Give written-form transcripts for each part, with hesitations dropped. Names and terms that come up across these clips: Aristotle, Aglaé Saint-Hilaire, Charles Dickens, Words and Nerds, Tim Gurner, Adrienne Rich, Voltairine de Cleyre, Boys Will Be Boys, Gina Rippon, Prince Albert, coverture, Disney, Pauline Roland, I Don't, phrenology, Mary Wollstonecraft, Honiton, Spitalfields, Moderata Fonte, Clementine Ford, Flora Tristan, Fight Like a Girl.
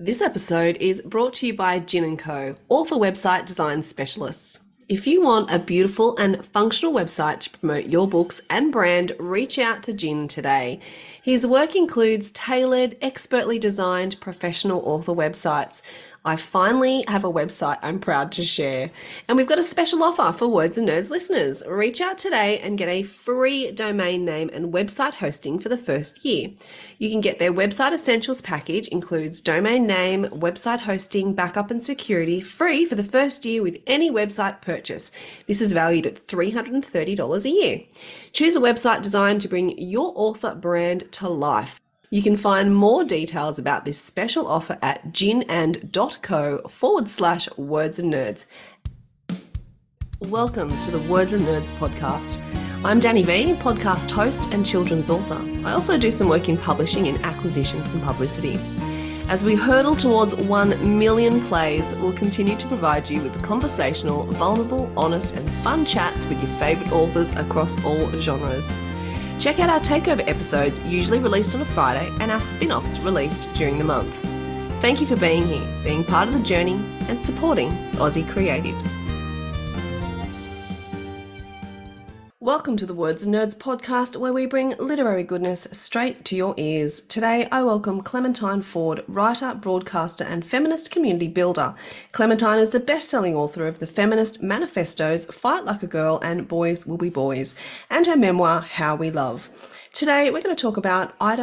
This episode is brought to you by Gin & Co, author website design specialists. If you want a beautiful and functional website to promote your books and brand, reach out to Gin today. His work includes tailored, expertly designed professional author websites. I finally have a website I'm proud to share. And we've got a special offer for Words and Nerds listeners. Reach out today and get a free domain name and website hosting for the first year. You can get their Website Essentials package, includes domain name, website hosting, backup and security, free for the first year with any website purchase. This is valued at $330 a year. Choose a website designed to bring your author brand to life. You can find more details about this special offer at ginand.co/words and nerds. Welcome to the Words and Nerds podcast. I'm Dani Vee, podcast host and children's author. I also do some work in publishing and acquisitions and publicity. As we hurdle towards 1 million plays, we'll continue to provide you with conversational, vulnerable, honest and fun chats with your favourite authors across all genres. Check out our takeover episodes, usually released on a Friday, and our spin-offs released during the month. Thank you for being here, being part of the journey and supporting Aussie creatives. Welcome to the Words and Nerds podcast, where we bring literary goodness straight to your ears. Today, I welcome Clementine Ford, writer, broadcaster, and feminist community builder. Clementine is the best-selling author of the feminist manifestos Fight Like a Girl and Boys Will Be Boys, and her memoir, How We Love. Today, we're going to talk about I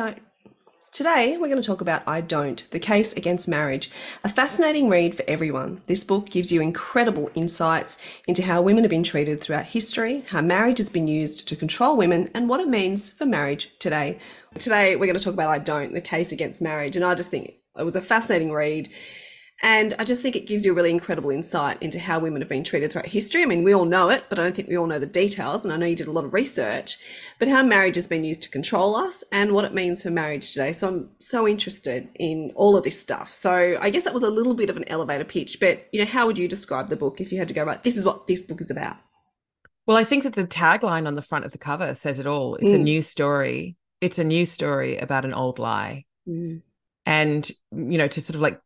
Don't, the Case Against Marriage, a fascinating read for everyone. This book gives you incredible insights into how women have been treated throughout history, how marriage has been used to control women, and what it means for marriage today. Today, we're going to talk about I Don't, the Case Against Marriage, and I just think it was a fascinating read. And I just think it gives you a really incredible insight into how women have been treated throughout history. I mean, we all know it, but I don't think we all know the details. And I know you did a lot of research, but how marriage has been used to control us and what it means for marriage today. So I'm so interested in all of this stuff. So I guess that was a little bit of an elevator pitch, but you know, how would you describe the book if you had to go right? This is what this book is about. Well, I think that the tagline on the front of the cover says it all. It's a new story. It's a new story about an old lie. And, you know, to sort of like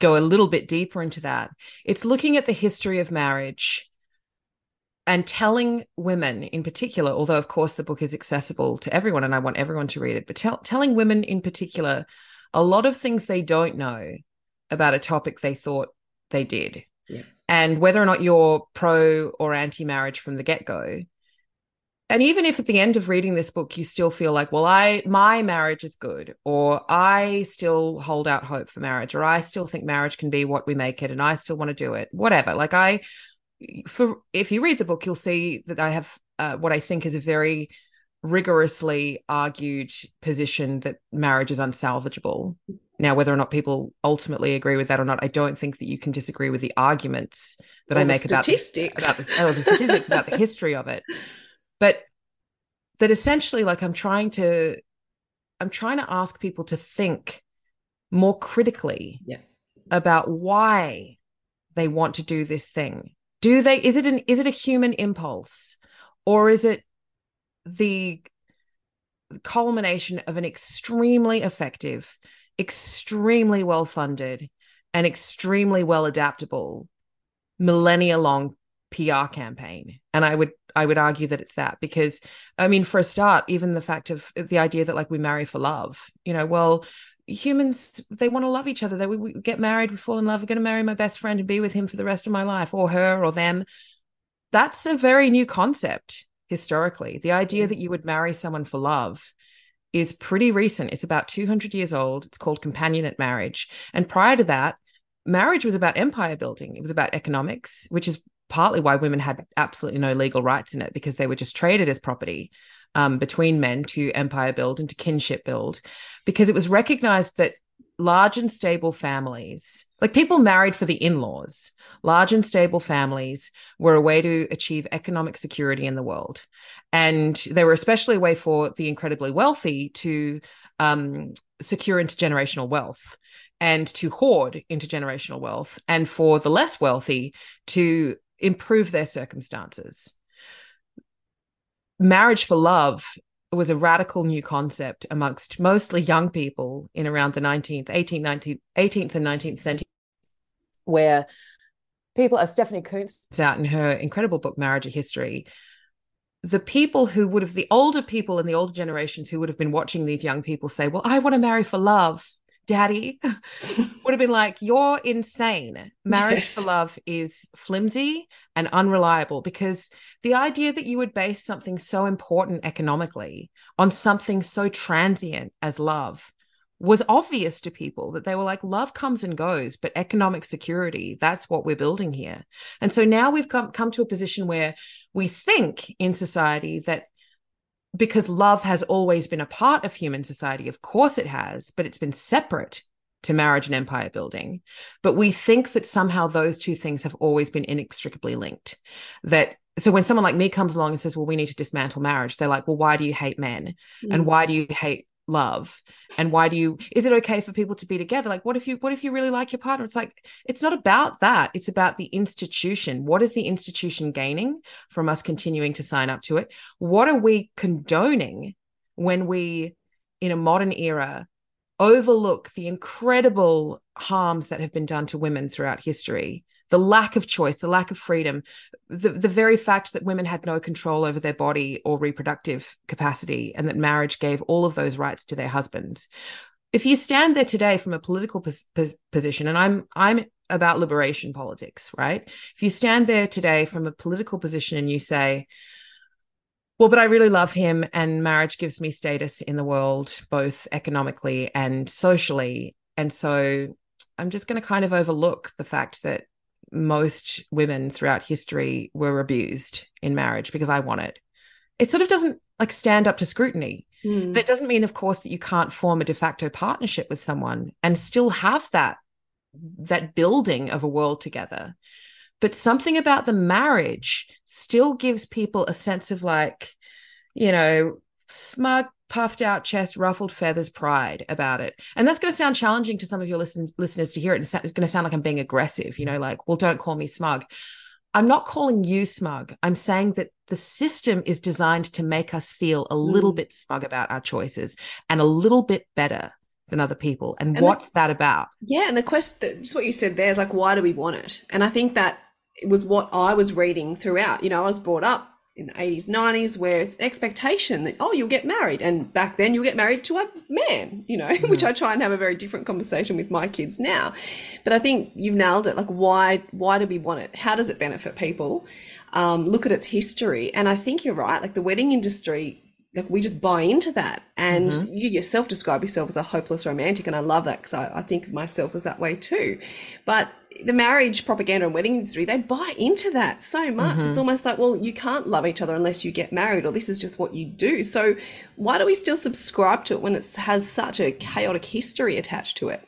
go a little bit deeper into that, it's looking at the history of marriage and telling women in particular, although of course the book is accessible to everyone and I want everyone to read it, but telling women in particular a lot of things they don't know about a topic they thought they did. Yeah. And whether or not you're pro or anti-marriage from the get-go, and even if at the end of reading this book, you still feel like, well, my marriage is good, or I still hold out hope for marriage, or I still think marriage can be what we make it, and I still want to do it, whatever. Like if you read the book, you'll see that I have what I think is a very rigorously argued position that marriage is unsalvageable. Now, whether or not people ultimately agree with that or not, I don't think that you can disagree with the arguments that I make the statistics about the history of it. But that essentially, like, I'm trying to ask people to think more critically about why they want to do this thing. Is it a human impulse, or is it the culmination of an extremely effective, extremely well-funded, and extremely well-adaptable millennia-long PR campaign? And I would argue that it's that, because I mean, for a start, even the fact of the idea that like we marry for love, you know, well, humans, they want to love each other. We get married, we fall in love, we're going to marry my best friend and be with him for the rest of my life, or her or them. That's a very new concept historically. The idea that you would marry someone for love is pretty recent. It's about 200 years old. It's called companionate marriage. And prior to that, marriage was about empire building. It was about economics, which is partly why women had absolutely no legal rights in it, because they were just traded as property between men to empire build and to kinship build, because it was recognized that large and stable families, like people married for the in-laws, large and stable families were a way to achieve economic security in the world. And they were especially a way for the incredibly wealthy to secure intergenerational wealth and to hoard intergenerational wealth, and for the less wealthy to improve their circumstances. Marriage for love was a radical new concept amongst mostly young people in around the 18th and 19th century, where people, as Stephanie Coontz puts out in her incredible book, Marriage, A History, the people who would have, the older people and the older generations who would have been watching these young people say, well, I want to marry for love, daddy, would have been like, you're insane. Marriage for love is flimsy and unreliable, because the idea that you would base something so important economically on something so transient as love was obvious to people, that they were like, love comes and goes, but economic security, that's what we're building here. And so now we've come to a position where we think in society that because love has always been a part of human society, of course it has, but it's been separate to marriage and empire building. But we think that somehow those two things have always been inextricably linked. So when someone like me comes along and says, well, we need to dismantle marriage, they're like, well, why do you hate men? Mm. And why do you hate love? And is it okay for people to be together? Like, what if you really like your partner? It's like, it's not about that. It's about the institution. What is the institution gaining from us continuing to sign up to it? What are we condoning when we, in a modern era, overlook the incredible harms that have been done to women throughout history? The lack of choice, the lack of freedom, the very fact that women had no control over their body or reproductive capacity, and that marriage gave all of those rights to their husbands. If you stand there today from a political position, and I'm about liberation politics, right? If you stand there today from a political position and you say, well, but I really love him and marriage gives me status in the world, both economically and socially, and so I'm just going to kind of overlook the fact that most women throughout history were abused in marriage because I want it. It sort of doesn't like stand up to scrutiny. Mm. But it doesn't mean, of course, that you can't form a de facto partnership with someone and still have that building of a world together. But something about the marriage still gives people a sense of, like, you know, smug, puffed out chest, ruffled feathers pride about it. And that's going to sound challenging to some of your listeners to hear it. It's going to sound like I'm being aggressive, you know, like, well, don't call me smug. I'm not calling you smug. I'm saying that the system is designed to make us feel a little bit smug about our choices and a little bit better than other people. And what's that about? Yeah. And the question, just what you said there, is like, why do we want it? And I think that it was what I was reading throughout. You know, I was brought up in the 80s, 90s, where it's expectation that, oh, you'll get married. And back then you'll get married to a man, you know, which I try and have a very different conversation with my kids now. But I think you've nailed it. Like, why do we want it? How does it benefit people? Look at its history. And I think you're right. Like, the wedding industry, like, we just buy into that. And you yourself describe yourself as a hopeless romantic. And I love that, because I think of myself as that way too. But the marriage propaganda and wedding industry, they buy into that so much. It's almost like, well, you can't love each other unless you get married, or this is just what you do. So why do we still subscribe to it when it has such a chaotic history attached to it?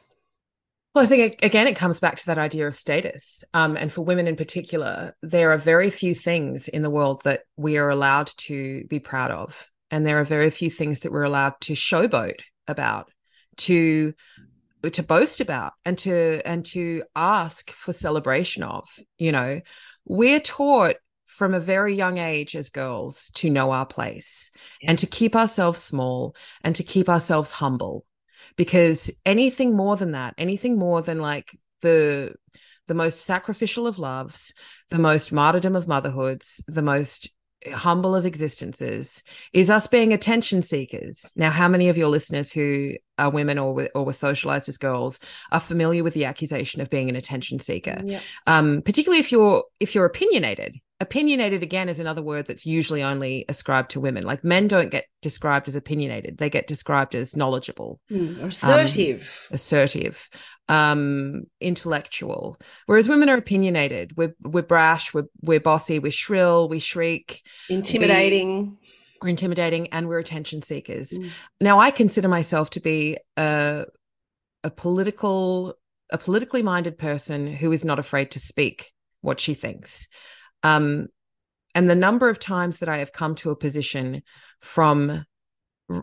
Well, I think, again, it comes back to that idea of status. And for women in particular, there are very few things in the world that we are allowed to be proud of. And there are very few things that we're allowed to showboat about, to boast about, and to ask for celebration of. You know, we're taught from a very young age as girls to know our place and to keep ourselves small and to keep ourselves humble, because anything more than that, anything more than like the most sacrificial of loves, the most martyrdom of motherhoods, the most humble of existences, is us being attention seekers. Now, how many of your listeners who are women or were socialized as girls are familiar with the accusation of being an attention seeker? Yeah. Particularly if you're opinionated. Opinionated, again, is another word that's usually only ascribed to women. Like, men don't get described as opinionated. They get described as knowledgeable. Assertive. Intellectual. Whereas women are opinionated. We're brash, we're bossy, we're shrill, we shriek. Intimidating. We're intimidating, and we're attention seekers. Now, I consider myself to be a politically minded person who is not afraid to speak what she thinks. And the number of times that I have come to a position from,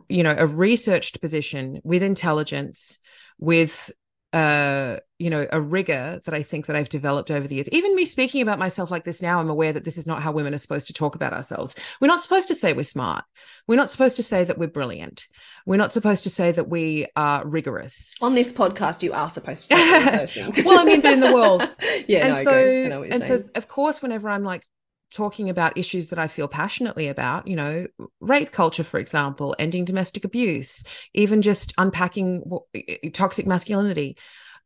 you know, a researched position with intelligence, with a rigor that I think that I've developed over the years. Even me speaking about myself like this now, I'm aware that this is not how women are supposed to talk about ourselves. We're not supposed to say we're smart. We're not supposed to say that we're brilliant. We're not supposed to say that we are rigorous. On this podcast, you are supposed to say all of those things. Well, I mean, but in the world. Yeah, and no, so, I know what you're saying. So, of course, whenever I'm like talking about issues that I feel passionately about, you know, rape culture, for example, ending domestic abuse, even just unpacking toxic masculinity,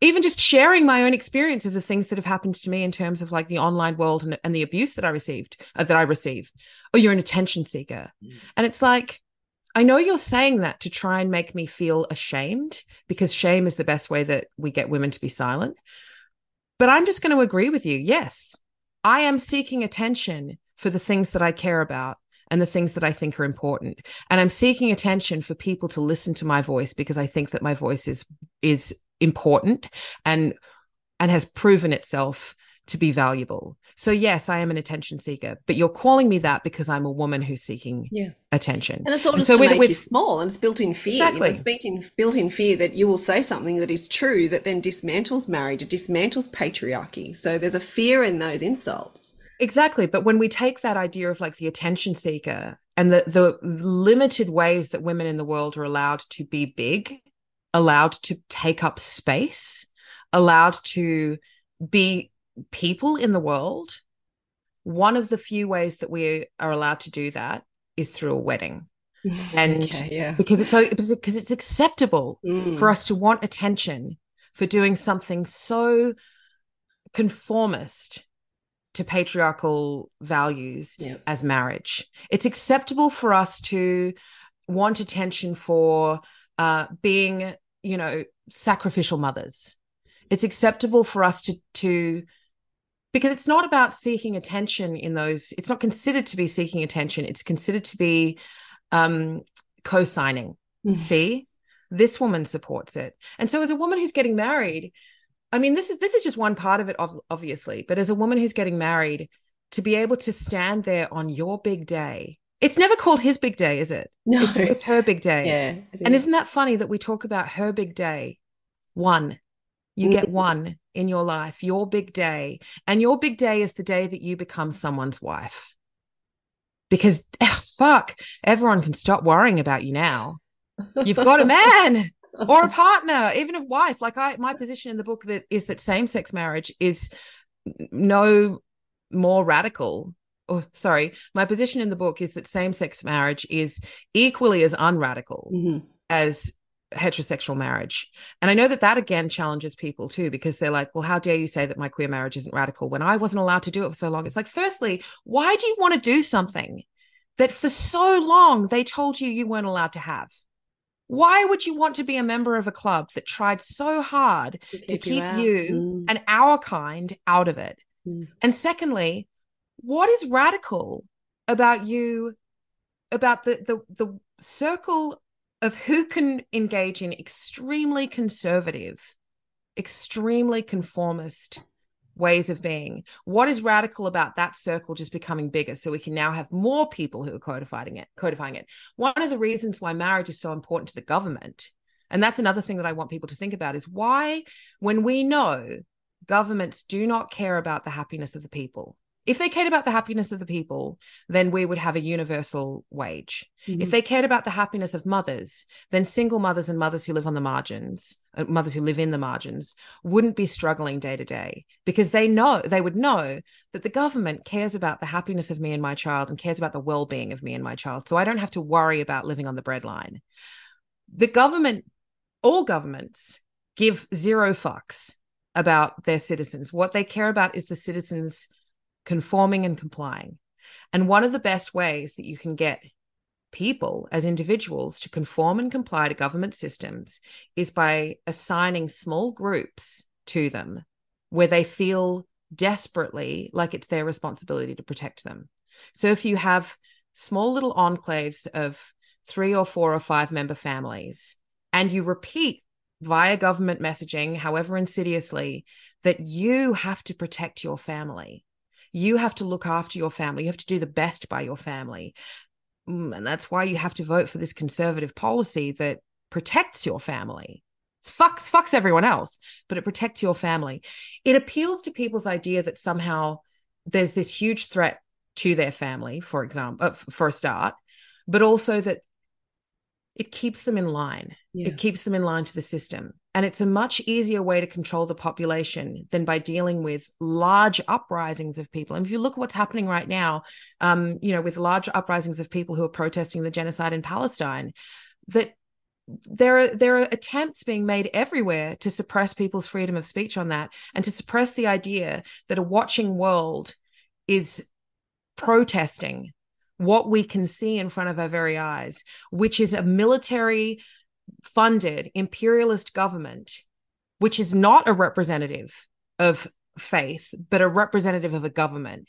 even just sharing my own experiences of things that have happened to me in terms of like the online world and the abuse that I received, that I receive. Oh, you're an attention seeker. Mm. And it's like, I know you're saying that to try and make me feel ashamed, because shame is the best way that we get women to be silent. But I'm just going to agree with you. Yes, I am seeking attention for the things that I care about and the things that I think are important. And I'm seeking attention for people to listen to my voice, because I think that my voice is important and has proven itself to be valuable. So yes, I am an attention seeker, but you're calling me that because I'm a woman who's seeking attention. And it's all just you small, and it's built in fear. Exactly. You know, it's built in fear that you will say something that is true that then dismantles marriage, it dismantles patriarchy. So there's a fear in those insults. Exactly. But when we take that idea of like the attention seeker and the limited ways that women in the world are allowed to be big, allowed to take up space, allowed to be people in the world, one of the few ways that we are allowed to do that is through a wedding. And because it's acceptable for us to want attention for doing something so conformist to patriarchal values as marriage. It's acceptable for us to want attention for being, you know, sacrificial mothers. It's acceptable for us to because it's not about seeking attention in those. It's not considered to be seeking attention. It's considered to be co-signing. Mm. See, this woman supports it. And so as a woman who's getting married, I mean, this is just one part of it, obviously. But as a woman who's getting married, to be able to stand there on your big day. It's never called his big day, is it? No. It's always her big day. Yeah, it is. And isn't that funny that we talk about her big day? One. You get one in your life, your big day. And your big day is the day that you become someone's wife. Because, everyone can stop worrying about you now. You've got a man or a partner, even a wife. Like my position in the book that is that same-sex marriage is no more radical. Oh, sorry. My position in the book is that same-sex marriage is equally as unradical as heterosexual marriage. And I know that again challenges people too, because they're like, well, how dare you say that my queer marriage isn't radical when I wasn't allowed to do it for so long? It's like, firstly, why do you want to do something that for so long they told you weren't allowed to have? Why would you want to be a member of a club that tried so hard to keep you and our kind out of it? Mm. And secondly, what is radical about you, about the circle of who can engage in extremely conservative, extremely conformist ways of being? What is radical about that circle just becoming bigger so we can now have more people who are codifying it? One of the reasons why marriage is so important to the government, and that's another thing that I want people to think about, is why, when we know governments do not care about the happiness of the people. If they cared about the happiness of the people, then we would have a universal wage. Mm-hmm. If they cared about the happiness of mothers, then single mothers and mothers who live on the margins, mothers who live in the margins, wouldn't be struggling day to day, because they would know that the government cares about the happiness of me and my child and cares about the well-being of me and my child. So I don't have to worry about living on the breadline. The government, all governments, give zero fucks about their citizens. What they care about is the citizens conforming and complying. And one of the best ways that you can get people as individuals to conform and comply to government systems is by assigning small groups to them where they feel desperately like it's their responsibility to protect them. So if you have small little enclaves of 3 or 4 or 5 member families, and you repeat via government messaging, however insidiously, that you have to protect your family, you have to look after your family, you have to do the best by your family. And that's why you have to vote for this conservative policy that protects your family. It fucks everyone else, but it protects your family. It appeals to people's idea that somehow there's this huge threat to their family, for example, for a start, but also that it keeps them in line. Yeah. It keeps them in line to the system. And it's a much easier way to control the population than by dealing with large uprisings of people. And if you look at what's happening right now, with large uprisings of people who are protesting the genocide in Palestine, that there are attempts being made everywhere to suppress people's freedom of speech on that, and to suppress the idea that a watching world is protesting what we can see in front of our very eyes, which is a military-funded imperialist government, which is not a representative of faith, but a representative of a government,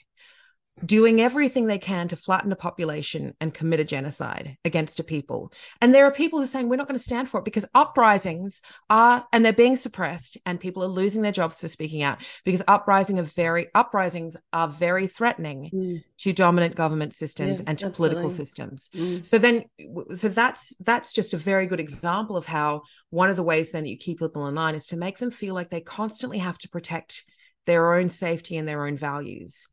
doing everything they can to flatten a population and commit a genocide against a people. And there are people who are saying, we're not going to stand for it, because uprisings are, and they're being suppressed, and people are losing their jobs for speaking out, because uprisings are very threatening to dominant government systems and to political systems. So that's just a very good example of how one of the ways then that you keep people in line is to make them feel like they constantly have to protect their own safety and their own values.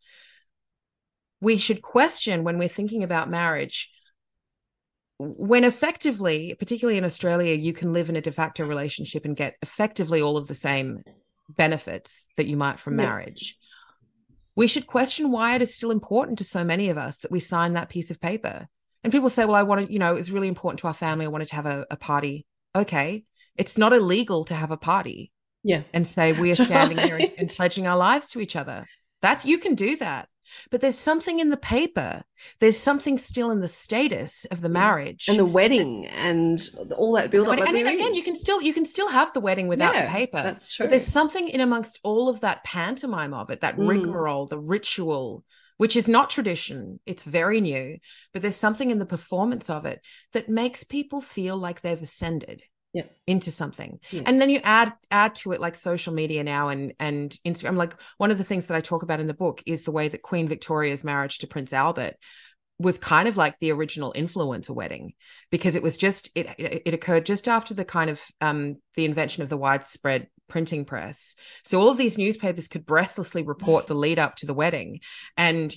We should question, when we're thinking about marriage, when effectively, particularly in Australia, you can live in a de facto relationship and get effectively all of the same benefits that you might from marriage. We should question why it is still important to so many of us that we sign that piece of paper. And people say, well, I want to, it's really important to our family. I wanted to have a party. Okay. It's not illegal to have a party. Yeah. And say, we are standing here and pledging our lives to each other. You can do that. But there's something in the paper. There's something still in the status of the marriage and the wedding and all that build up. And again, you can still have the wedding without the paper. That's true. But there's something in amongst all of that pantomime of it, that rigmarole, the ritual, which is not tradition. It's very new. But there's something in the performance of it that makes people feel like they've ascended. Yeah. Into something. Yeah. And then you add to it like social media now and Instagram. Like, one of the things that I talk about in the book is the way that Queen Victoria's marriage to Prince Albert was kind of like the original influencer wedding, because it was just, it occurred just after the kind of the invention of the widespread printing press. So all of these newspapers could breathlessly report the lead up to the wedding, and,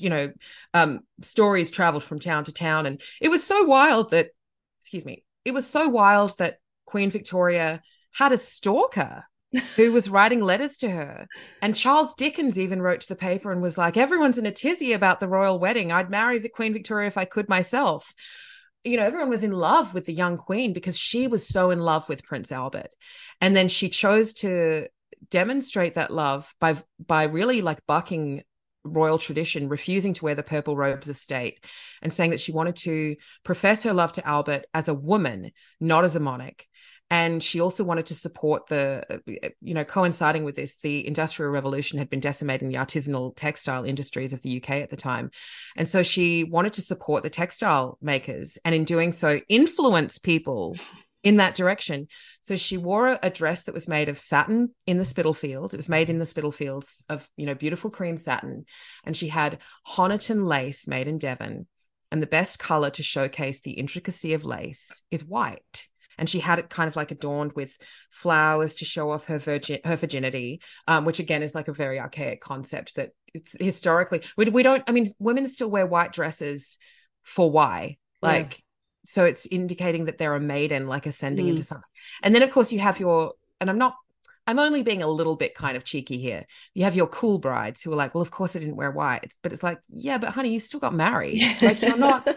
stories traveled from town to town. And it was so wild that, Queen Victoria had a stalker who was writing letters to her. And Charles Dickens even wrote to the paper and was like, everyone's in a tizzy about the royal wedding. I'd marry Queen Victoria if I could myself. Everyone was in love with the young queen because she was so in love with Prince Albert. And then she chose to demonstrate that love by really like bucking royal tradition, refusing to wear the purple robes of state, and saying that she wanted to profess her love to Albert as a woman, not as a monarch. And she also wanted to support coinciding with this, the Industrial Revolution had been decimating the artisanal textile industries of the UK at the time. And so she wanted to support the textile makers, and in doing so influence people in that direction. So she wore a dress that was made of satin in the Spitalfields. It was made in the Spitalfields of, beautiful cream satin. And she had Honiton lace made in Devon. And the best color to showcase the intricacy of lace is white. And she had it kind of like adorned with flowers to show off her virginity, which again is like a very archaic concept that historically women still wear white dresses for why? Like, yeah. So it's indicating that they're a maiden, like ascending into something. And then, of course, you have I'm only being a little bit kind of cheeky here. You have your cool brides who are like, well, of course I didn't wear white. But it's like, yeah, but honey, you still got married. Like, you're not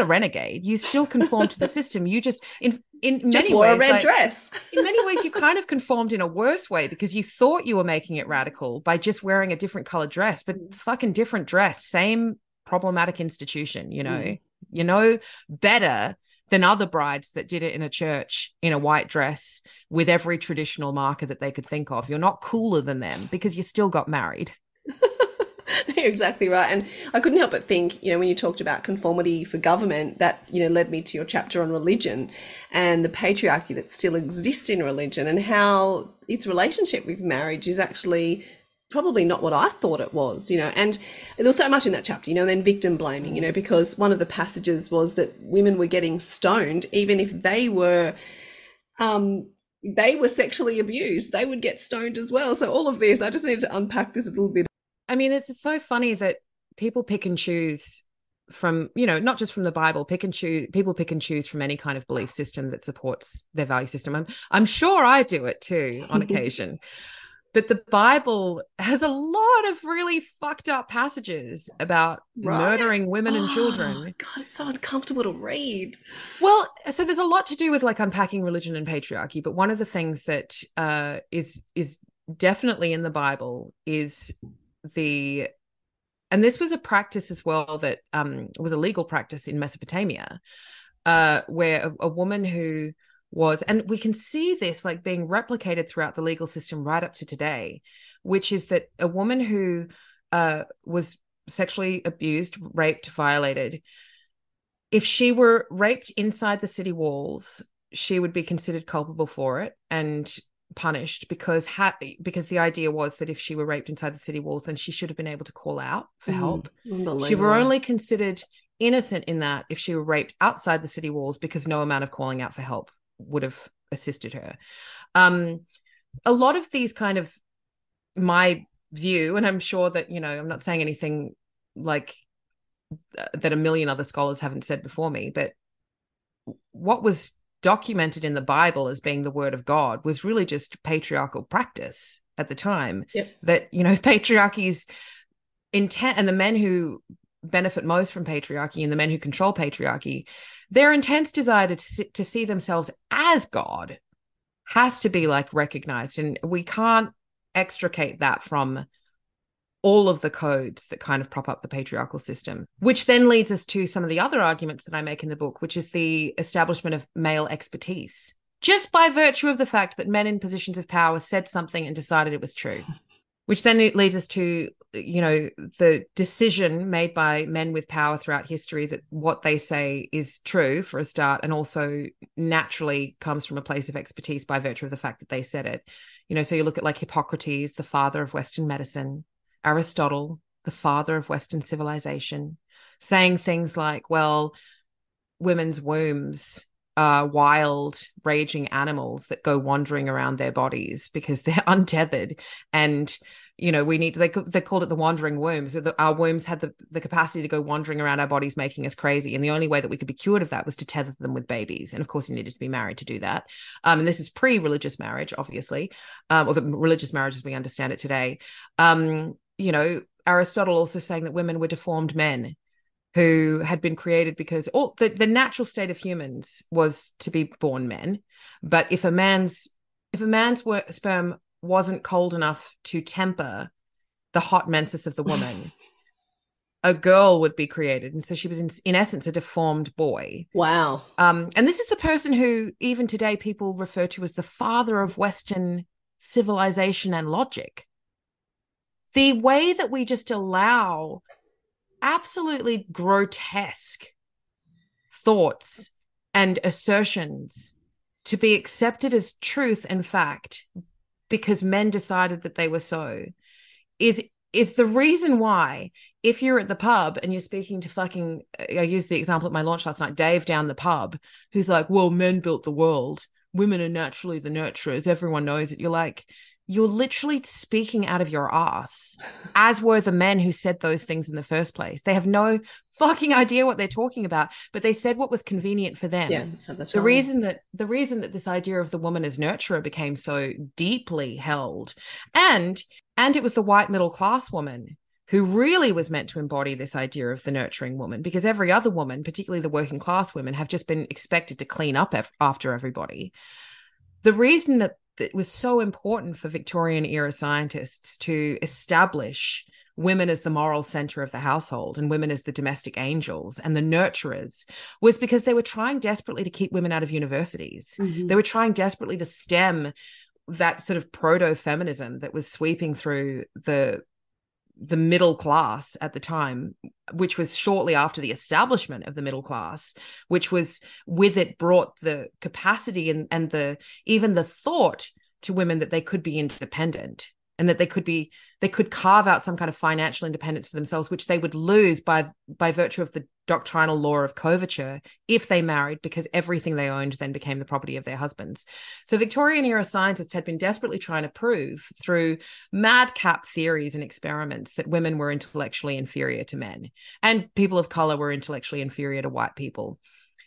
a renegade. You still conform to the system. You just wore a red dress. In many ways, you kind of conformed in a worse way, because you thought you were making it radical by just wearing a different colored dress, but fucking different dress, same problematic institution, You know better than other brides that did it in a church in a white dress with every traditional marker that they could think of. You're not cooler than them because you still got married. You're exactly right. And I couldn't help but think, when you talked about conformity for government, that, led me to your chapter on religion and the patriarchy that still exists in religion, and how its relationship with marriage is actually probably not what I thought it was, and there was so much in that chapter, and then victim blaming, because one of the passages was that women were getting stoned even if they were they were sexually abused. They would get stoned as well. So all of this, I just need to unpack this a little bit. I mean, it's so funny that people pick and choose from, you know, not just from the Bible, pick and choose, people pick and choose from any kind of belief system that supports their value system. I'm sure I do it too on occasion. But the Bible has a lot of really fucked up passages about murdering women and children. Oh, God, it's so uncomfortable to read. Well, so there's a lot to do with like unpacking religion and patriarchy. But one of the things that is definitely in the Bible is the, and this was a practice as well that was a legal practice in Mesopotamia, where a woman who was, and we can see this like being replicated throughout the legal system right up to today, which is that a woman who was sexually abused, raped, violated, if she were raped inside the city walls, she would be considered culpable for it and punished, because the idea was that if she were raped inside the city walls, then she should have been able to call out for help. She were only considered innocent in that if she were raped outside the city walls, because no amount of calling out for help would have assisted her. A lot of these kind of, my view, and I'm sure that, you know, I'm not saying anything like that a million other scholars haven't said before me, but what was documented in the Bible as being the word of God was really just patriarchal practice at the time. Yep. That, you know, patriarchy's intent, and the men who benefit most from patriarchy and the men who control patriarchy, their intense desire to see themselves as God has to be like recognized. And we can't extricate that from all of the codes that kind of prop up the patriarchal system, which then leads us to some of the other arguments that I make in the book, which is the establishment of male expertise, just by virtue of the fact that men in positions of power said something and decided it was true. Which then it leads us to, you know, the decision made by men with power throughout history that what they say is true for a start, and also naturally comes from a place of expertise by virtue of the fact that they said it. You know, so you look at like Hippocrates, the father of Western medicine, Aristotle, the father of Western civilization, saying things like, well, women's wombs are wild, raging animals that go wandering around their bodies because they're untethered, and, you know, we need, they called it the wandering womb. So our wombs had the capacity to go wandering around our bodies, making us crazy, and the only way that we could be cured of that was to tether them with babies, and of course you needed to be married to do that, and this is pre-religious marriage, obviously, or the religious marriage as we understand it today. You know, Aristotle also saying that women were deformed men who had been created because all the natural state of humans was to be born men. But if a man's sperm wasn't cold enough to temper the hot menses of the woman, a girl would be created. And so she was in essence a deformed boy. Wow. And this is the person who even today people refer to as the father of Western civilization and logic. The way that we just allow absolutely grotesque thoughts and assertions to be accepted as truth and fact because men decided that they were so is the reason why, if you're at the pub and you're speaking to fucking, I used the example at my launch last night, Dave down the pub, who's like, well, men built the world, women are naturally the nurturers, everyone knows it. You're like, you're literally speaking out of your ass, as were the men who said those things in the first place. They have no fucking idea what they're talking about, but they said what was convenient for them. Yeah, that's right. The reason that this idea of the woman as nurturer became so deeply held, and it was the white middle class woman who really was meant to embody this idea of the nurturing woman, because every other woman, particularly the working class women, have just been expected to clean up after everybody. The reason that it was so important for Victorian era scientists to establish women as the moral center of the household and women as the domestic angels and the nurturers was because they were trying desperately to keep women out of universities. Mm-hmm. They were trying desperately to stem that sort of proto-feminism that was sweeping through the middle class at the time, which was shortly after the establishment of the middle class, which was with it brought the capacity and the even the thought to women that they could be independent and that they could carve out some kind of financial independence for themselves, which they would lose by virtue of the doctrinal law of coverture if they married, because everything they owned then became the property of their husbands. So Victorian era scientists had been desperately trying to prove through madcap theories and experiments that women were intellectually inferior to men and people of color were intellectually inferior to white people.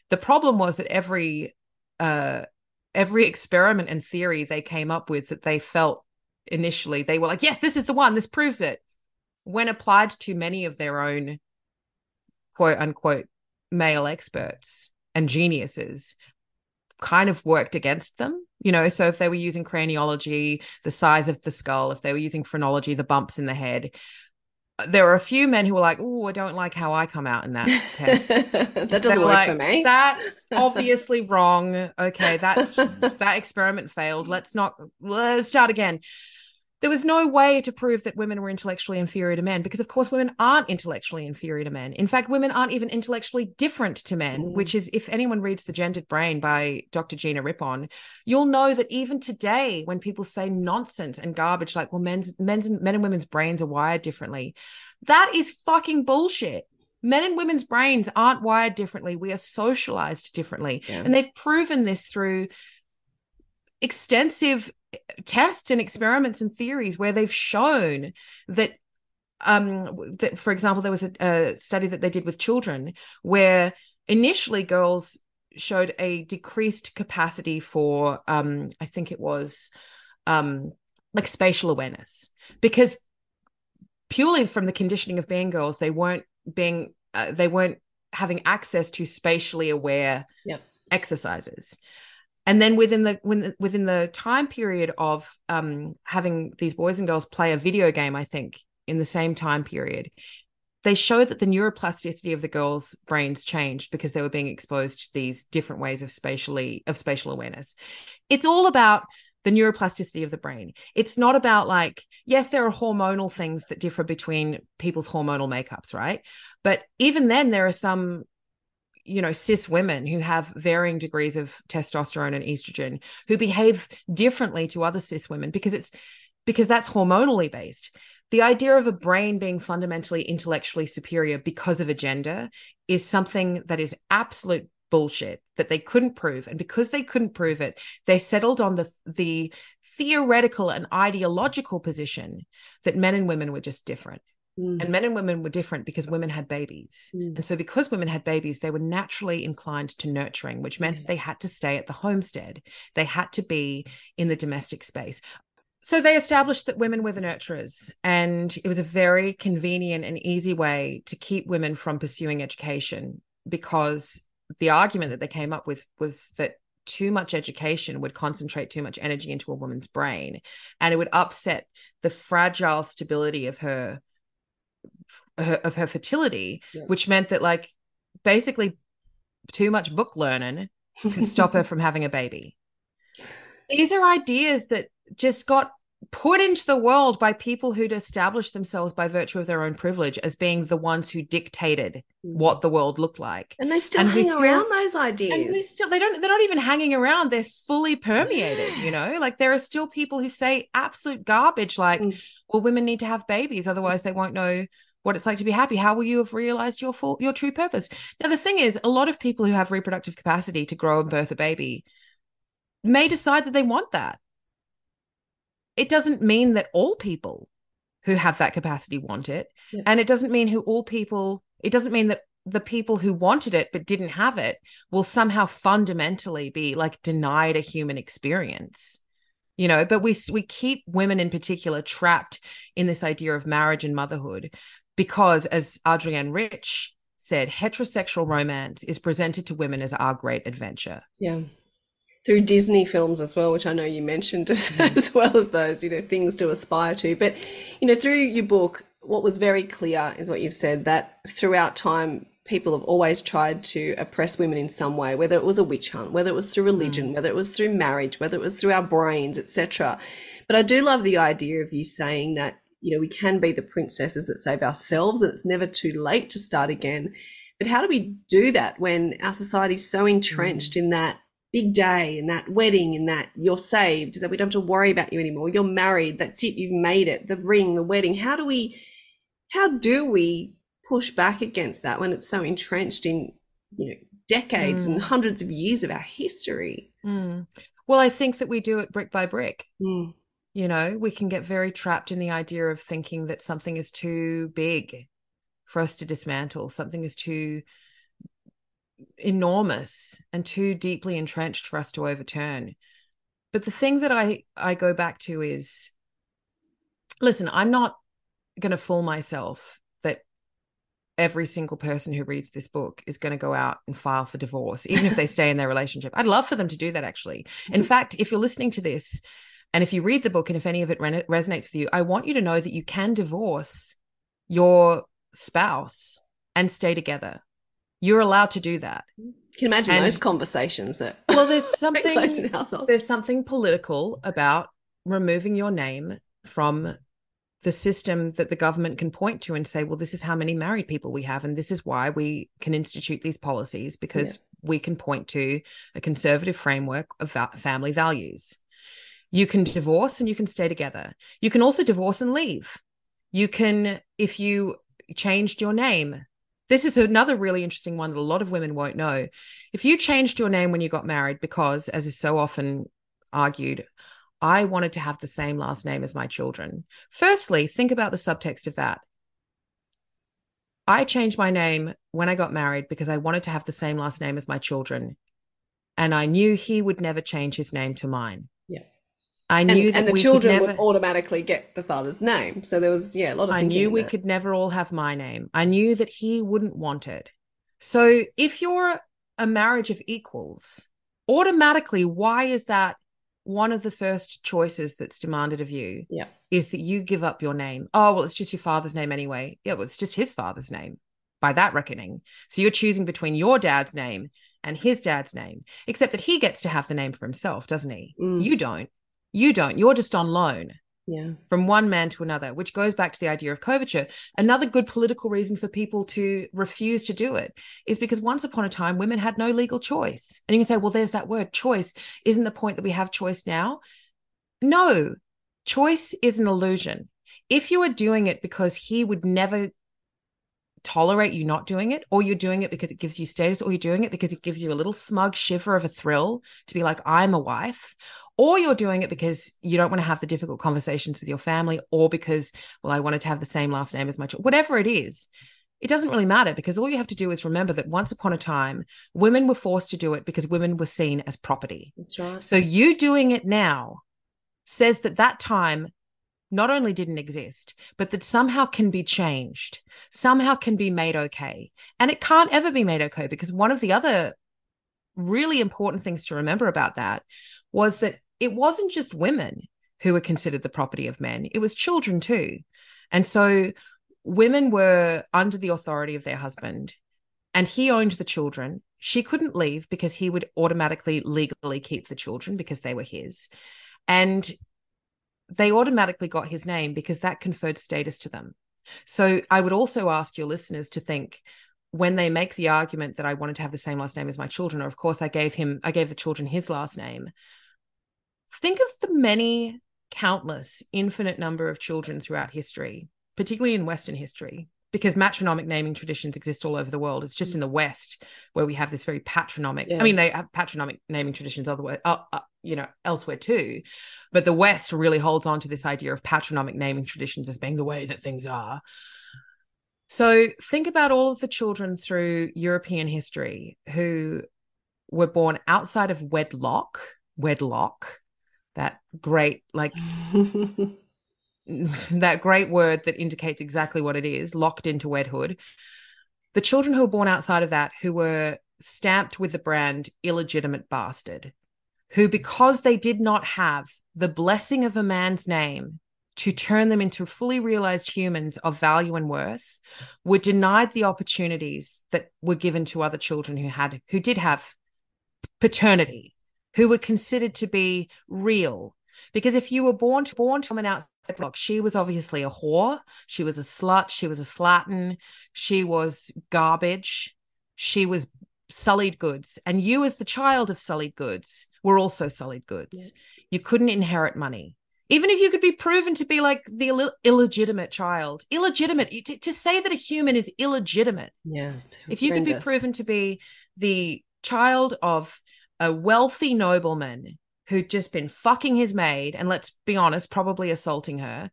The problem was that every experiment and theory they came up with that they felt initially, they were like, yes, this is the one, this proves it. When applied to many of their own quote unquote male experts and geniuses, kind of worked against them, you know. So if they were using craniology, the size of the skull, if they were using phrenology, the bumps in the head, there were a few men who were like, oh, I don't like how I come out in that test. That doesn't work like, for me. That's obviously wrong. Okay, that experiment failed. Let's start again. There was no way to prove that women were intellectually inferior to men because, of course, women aren't intellectually inferior to men. In fact, women aren't even intellectually different to men, which is, if anyone reads The Gendered Brain by Dr. Gina Rippon, you'll know that even today when people say nonsense and garbage like, well, men and women's brains are wired differently, that is fucking bullshit. Men and women's brains aren't wired differently. We are socialized differently. Yeah. And they've proven this through extensive tests and experiments and theories where they've shown that, that for example, there was a study that they did with children where initially girls showed a decreased capacity for, I think it was like spatial awareness, because purely from the conditioning of being girls, they weren't having access to spatially aware exercises. And then within the time period of having these boys and girls play a video game, I think, in the same time period, they showed that the neuroplasticity of the girls' brains changed because they were being exposed to these different ways of spatial awareness. It's all about the neuroplasticity of the brain. It's not about like, yes, there are hormonal things that differ between people's hormonal makeups, right? But even then there are some, you know, cis women who have varying degrees of testosterone and estrogen who behave differently to other cis women because that's hormonally based. The idea of a brain being fundamentally intellectually superior because of a gender is something that is absolute bullshit that they couldn't prove. And because they couldn't prove it, they settled on the theoretical and ideological position that men and women were just different. And men and women were different because women had babies. And so because women had babies, they were naturally inclined to nurturing, which meant that they had to stay at the homestead. They had to be in the domestic space. So they established that women were the nurturers, and it was a very convenient and easy way to keep women from pursuing education, because the argument that they came up with was that too much education would concentrate too much energy into a woman's brain, and it would upset the fragile stability of her fertility, which meant that, like, basically too much book learning could stop her from having a baby. These are ideas that just got put into the world by people who'd established themselves by virtue of their own privilege as being the ones who dictated what the world looked like. And they still hang around those ideas. And they're not even hanging around. They're fully permeated, you know, like there are still people who say absolute garbage like, well, women need to have babies, otherwise they won't know what it's like to be happy. How will you have realized your true purpose? Now, the thing is, a lot of people who have reproductive capacity to grow and birth a baby may decide that they want that. It doesn't mean that all people who have that capacity want it. Yeah. And it doesn't mean it doesn't mean that the people who wanted it but didn't have it will somehow fundamentally be like denied a human experience, you know. But we keep women in particular trapped in this idea of marriage and motherhood because, as Adrienne Rich said, heterosexual romance is presented to women as our great adventure. Yeah. Through Disney films as well, which I know you mentioned as well as those, you know, things to aspire to. But, you know, through your book, what was very clear is what you've said, that throughout time, people have always tried to oppress women in some way, whether it was a witch hunt, whether it was through religion, whether it was through marriage, whether it was through our brains, etc. But I do love the idea of you saying that, you know, we can be the princesses that save ourselves and it's never too late to start again. But how do we do that when our society is so entrenched in that big day and that wedding and that you're saved, is that we don't have to worry about you anymore, you're married, that's it, you've made it, the ring, the wedding? How do we push back against that when it's so entrenched in, you know, decades and hundreds of years of our history. Well, I think that we do it brick by brick. You know, we can get very trapped in the idea of thinking that something is too big for us to dismantle, something is too enormous and too deeply entrenched for us to overturn. But the thing that I go back to is, listen, I'm not going to fool myself that every single person who reads this book is going to go out and file for divorce, even if they stay in their relationship. I'd love for them to do that, actually. In fact, if you're listening to this and if you read the book and if any of it resonates with you, I want you to know that you can divorce your spouse and stay together. You're allowed to do that. You can imagine those conversations. Well, there's something political about removing your name from the system that the government can point to and say, well, this is how many married people we have, and this is why we can institute these policies, because we can point to a conservative framework of family values. You can divorce and you can stay together. You can also divorce and leave. You can, if you changed your name, this is another really interesting one that a lot of women won't know. If you changed your name when you got married because, as is so often argued, I wanted to have the same last name as my children. Firstly, think about the subtext of that. I changed my name when I got married because I wanted to have the same last name as my children, and I knew he would never change his name to mine. Yeah. I knew that the children would automatically get the father's name. So there was, a lot of thinking. I knew we could never all have my name. I knew that he wouldn't want it. So if you're a marriage of equals, automatically, why is that one of the first choices that's demanded of you? Yeah. Is that you give up your name. Oh, well, it's just your father's name anyway. Yeah, well, it's just his father's name by that reckoning. So you're choosing between your dad's name and his dad's name, except that he gets to have the name for himself, doesn't he? You don't. You don't. You're just on loan from one man to another, which goes back to the idea of coverture. Another good political reason for people to refuse to do it is because once upon a time, women had no legal choice. And you can say, well, there's that word, choice. Isn't the point that we have choice now? No, choice is an illusion. If you are doing it because he would never tolerate you not doing it, or you're doing it because it gives you status, or you're doing it because it gives you a little smug shiver of a thrill to be like, I'm a wife, or you're doing it because you don't want to have the difficult conversations with your family, or because, well, I wanted to have the same last name as my child. Whatever it is, it doesn't really matter, because all you have to do is remember that once upon a time, women were forced to do it because women were seen as property. That's right. So you doing it now says that that time not only didn't exist, but that somehow can be changed, somehow can be made okay. And it can't ever be made okay, because one of the other really important things to remember about that was that it wasn't just women who were considered the property of men. It was children too. And so women were under the authority of their husband, and he owned the children. She couldn't leave because he would automatically legally keep the children because they were his. And they automatically got his name because that conferred status to them. So I would also ask your listeners to think, when they make the argument that I wanted to have the same last name as my children, or of course I gave the children his last name, think of the many countless infinite number of children throughout history, particularly in Western history, because matronymic naming traditions exist all over the world. It's just in the West where we have this very patronymic, I mean, they have patronymic naming traditions otherwise, elsewhere too, but the West really holds on to this idea of patronymic naming traditions as being the way that things are. So think about all of the children through European history who were born outside of wedlock, that great, like that great word that indicates exactly what it is, locked into wedhood. The children who were born outside of that, who were stamped with the brand illegitimate bastard, who, because they did not have the blessing of a man's name to turn them into fully realized humans of value and worth, were denied the opportunities that were given to other children who did have paternity, who were considered to be real. Because if you were born to an outside block, she was obviously a whore, she was a slut, she was a slattern, she was garbage, she was sullied goods. And you, as the child of sullied goods, were also sullied goods. Yeah. You couldn't inherit money. Even if you could be proven to be like the illegitimate child, to say that a human is illegitimate. Yeah. If you could be proven to be the child of a wealthy nobleman who'd just been fucking his maid and, let's be honest, probably assaulting her,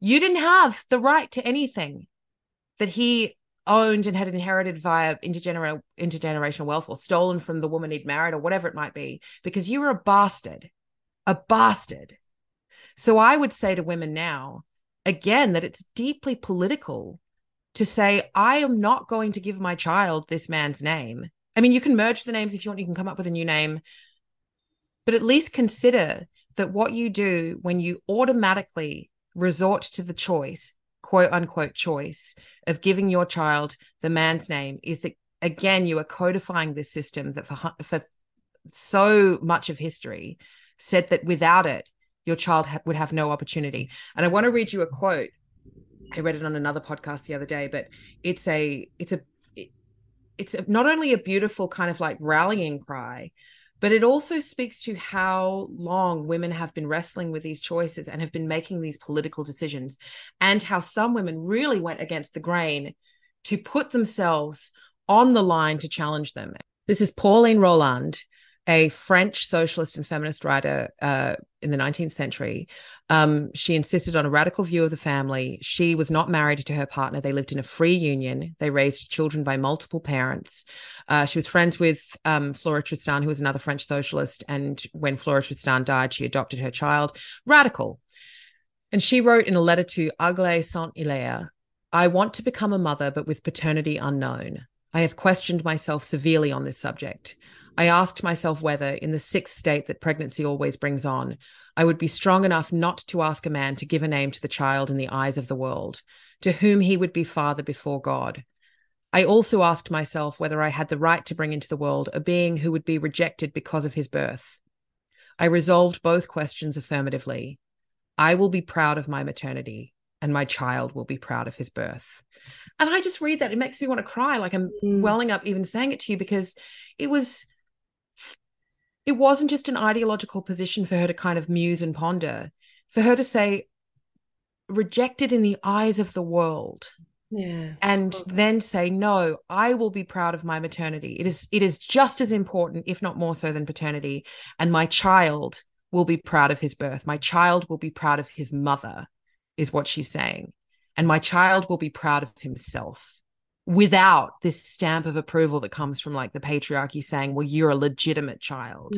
you didn't have the right to anything that he owned and had inherited via intergenerational wealth, or stolen from the woman he'd married, or whatever it might be, because you were a bastard. A bastard. So I would say to women now, again, that it's deeply political to say, I am not going to give my child this man's name. I mean, you can merge the names if you want, you can come up with a new name, but at least consider that what you do when you automatically resort to the choice, quote unquote choice, of giving your child the man's name is that, again, you are codifying this system that for so much of history said that without it, your child would have no opportunity. And I want to read you a quote. I read it on another podcast the other day, but it's not only a beautiful kind of like rallying cry, but it also speaks to how long women have been wrestling with these choices and have been making these political decisions, and how some women really went against the grain to put themselves on the line to challenge them. This is Pauline Roland, a French socialist and feminist writer in the 19th century. She insisted on a radical view of the family. She was not married to her partner. They lived in a free union. They raised children by multiple parents. She was friends with Flora Tristan, who was another French socialist. And when Flora Tristan died, she adopted her child. Radical. And she wrote in a letter to Aglaé Saint-Hilaire, "I want to become a mother, but with paternity unknown. I have questioned myself severely on this subject. I asked myself whether, in the sixth state that pregnancy always brings on, I would be strong enough not to ask a man to give a name to the child in the eyes of the world, to whom he would be father before God. I also asked myself whether I had the right to bring into the world a being who would be rejected because of his birth. I resolved both questions affirmatively. I will be proud of my maternity, and my child will be proud of his birth." And I just read that. It makes me want to cry. Like, I'm welling up even saying it to you, because it wasn't just an ideological position for her to kind of muse and ponder. For her to say, rejected in the eyes of the world, yeah, and then say, no, I will be proud of my maternity. It is just as important, if not more so, than paternity. And my child will be proud of his birth. My child will be proud of his mother, is what she's saying. And my child will be proud of himself, without this stamp of approval that comes from like the patriarchy saying, well, you're a legitimate child.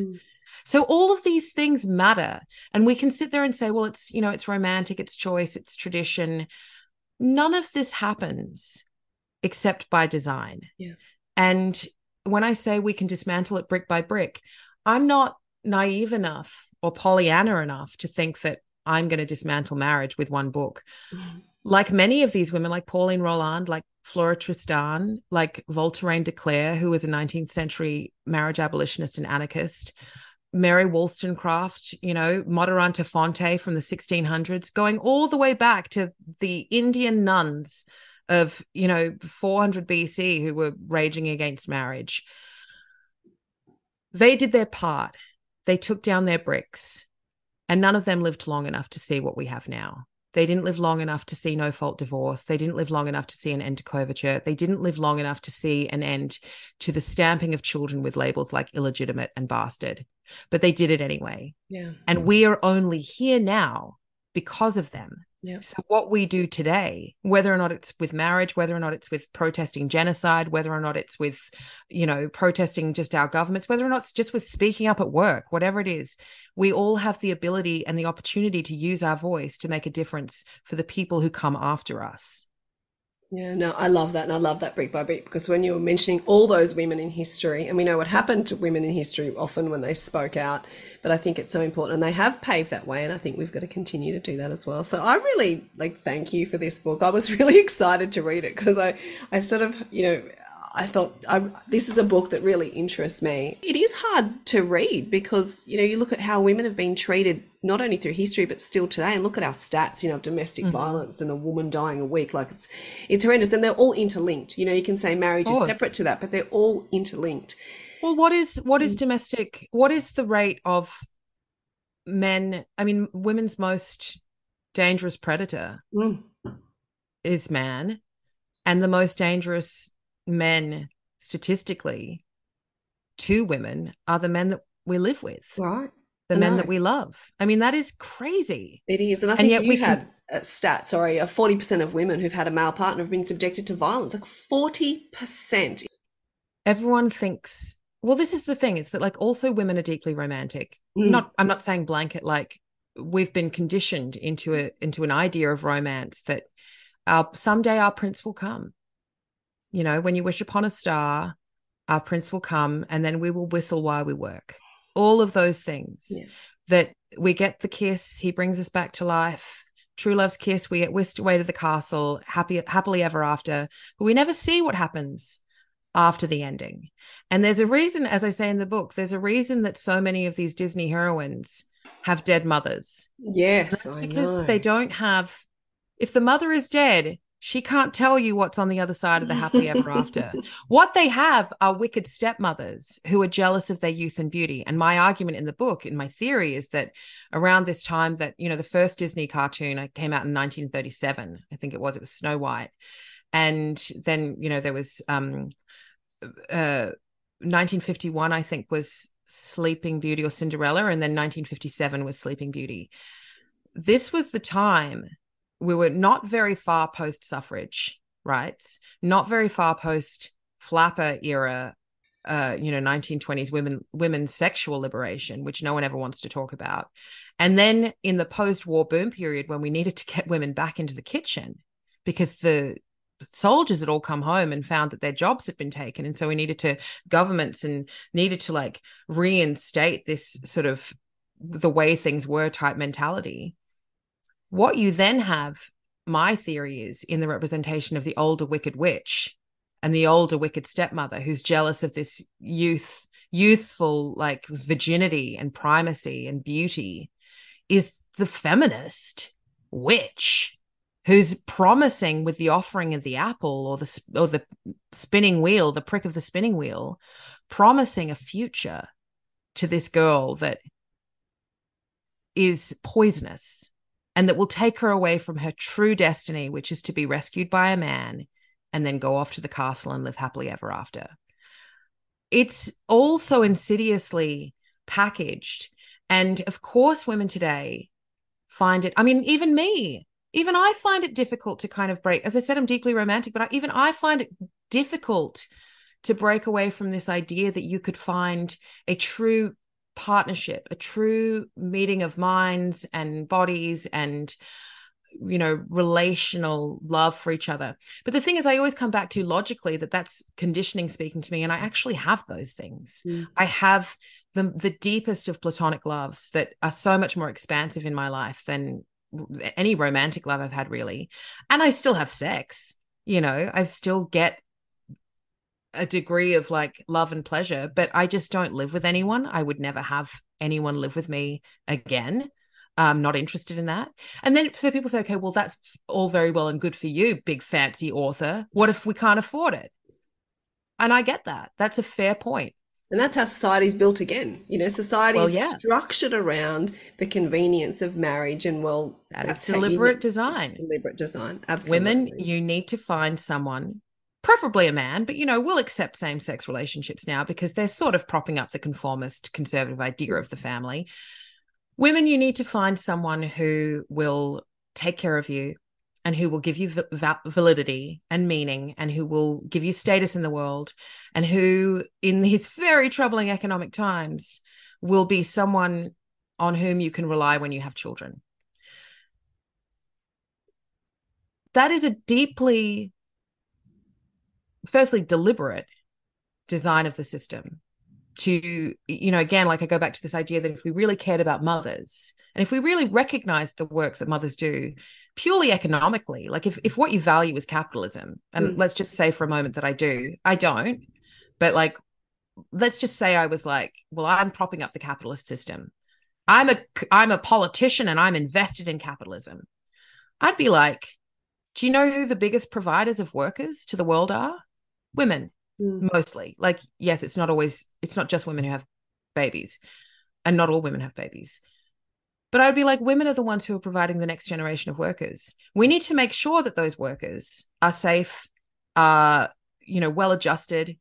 So all of these things matter. And we can sit there and say, well, it's, you know, it's romantic, it's choice, it's tradition. None of this happens except by design. Yeah. And when I say we can dismantle it brick by brick, I'm not naive enough or Pollyanna enough to think that I'm going to dismantle marriage with one book. Like many of these women, like Pauline Roland, like Flora Tristan, like Voltairine de Cleyre, who was a 19th century marriage abolitionist and anarchist, Mary Wollstonecraft, you know, Moderata Fonte from the 1600s, going all the way back to the Indian nuns of, you know, 400 BC who were raging against marriage. They did their part. They took down their bricks, and none of them lived long enough to see what we have now. They didn't live long enough to see no-fault divorce. They didn't live long enough to see an end to coverture. They didn't live long enough to see an end to the stamping of children with labels like illegitimate and bastard. But they did it anyway. Yeah. And we are only here now because of them. Yeah. So what we do today, whether or not it's with marriage, whether or not it's with protesting genocide, whether or not it's with, you know, protesting just our governments, whether or not it's just with speaking up at work, whatever it is, we all have the ability and the opportunity to use our voice to make a difference for the people who come after us. Yeah, no, I love that. And I love that brick by brick, because when you were mentioning all those women in history, and we know what happened to women in history often when they spoke out, but I think it's so important, and they have paved that way. And I think we've got to continue to do that as well. So I really thank you for this book. I was really excited to read it, because I sort of, you know, I thought this is a book that really interests me. It is hard to read because, you know, you look at how women have been treated not only through history but still today, and look at our stats, you know, of domestic violence and a woman dying a week. Like, it's horrendous, and they're all interlinked. You know, you can say marriage is separate to that, but they're all interlinked. Well, what is domestic? What is the rate of women's most dangerous predator is man, and the most dangerous men statistically to women are the men that we live with, right? The men that we love. I mean, that is crazy. It is. And I think we had a stat, 40% of women who've had a male partner have been subjected to violence, 40%. Everyone thinks, well, this is the thing. It's that also women are deeply romantic. I'm not saying blanket, we've been conditioned into an idea of romance that someday our prince will come. You know, when you wish upon a star, our prince will come, and then we will whistle while we work. All of those things that we get the kiss, he brings us back to life. True love's kiss, we get whisked away to the castle, happily ever after. But we never see what happens after the ending. And there's a reason, as I say in the book, there's a reason that so many of these Disney heroines have dead mothers. Yes, I know. Because they don't have, if the mother is dead, she can't tell you what's on the other side of the happily ever after. What they have are wicked stepmothers who are jealous of their youth and beauty. And my argument in the book, in my theory, is that around this time that, the first Disney cartoon came out in 1937, I think it was Snow White. And then, there was 1951, I think, was Sleeping Beauty or Cinderella. And then 1957 was Sleeping Beauty. This was the time. We were not very far post-suffrage rights, not very far post-flapper era, 1920s women's sexual liberation, which no one ever wants to talk about. And then in the post-war boom period, when we needed to get women back into the kitchen because the soldiers had all come home and found that their jobs had been taken. And so we needed to, governments needed to reinstate this sort of the way things were type mentality. What you then have, my theory is, in the representation of the older wicked witch and the older wicked stepmother who's jealous of this youthful virginity and primacy and beauty, is the feminist witch who's promising with the offering of the apple or the spinning wheel, the prick of the spinning wheel, promising a future to this girl that is poisonous. And that will take her away from her true destiny, which is to be rescued by a man and then go off to the castle and live happily ever after. It's all so insidiously packaged. And, of course, women today find it. I mean, even me, even I find it difficult to kind of break. As I said, I'm deeply romantic, but even I find it difficult to break away from this idea that you could find a true partnership, a true meeting of minds and bodies and, relational love for each other. But the thing is, I always come back to logically that's conditioning speaking to me. And I actually have those things. Mm. I have the deepest of platonic loves that are so much more expansive in my life than any romantic love I've had, really. And I still have sex, I still get a degree of love and pleasure, but I just don't live with anyone. I would never have anyone live with me again. I'm not interested in that. And then so people say, okay, well, that's all very well and good for you, big fancy author. What if we can't afford it? And I get that. That's a fair point. And that's how society's built again. Society is structured around the convenience of marriage and that's deliberate design. Deliberate design. Absolutely. Women, you need to find someone, preferably a man, but, we'll accept same-sex relationships now because they're sort of propping up the conformist conservative idea of the family. Women, you need to find someone who will take care of you and who will give you validity and meaning and who will give you status in the world and who, in these very troubling economic times, will be someone on whom you can rely when you have children. That is a deeply... firstly, deliberate design of the system to, again, I go back to this idea that if we really cared about mothers and if we really recognized the work that mothers do purely economically, if what you value is capitalism, and let's just say for a moment that I do, I don't, but let's just say I was well, I'm propping up the capitalist system. I'm a politician and I'm invested in capitalism. I'd be like, do you know who the biggest providers of workers to the world are? Women, mostly. Yes, it's not just women who have babies, and not all women have babies. But I would be like, women are the ones who are providing the next generation of workers. We need to make sure that those workers are safe, well-adjusted.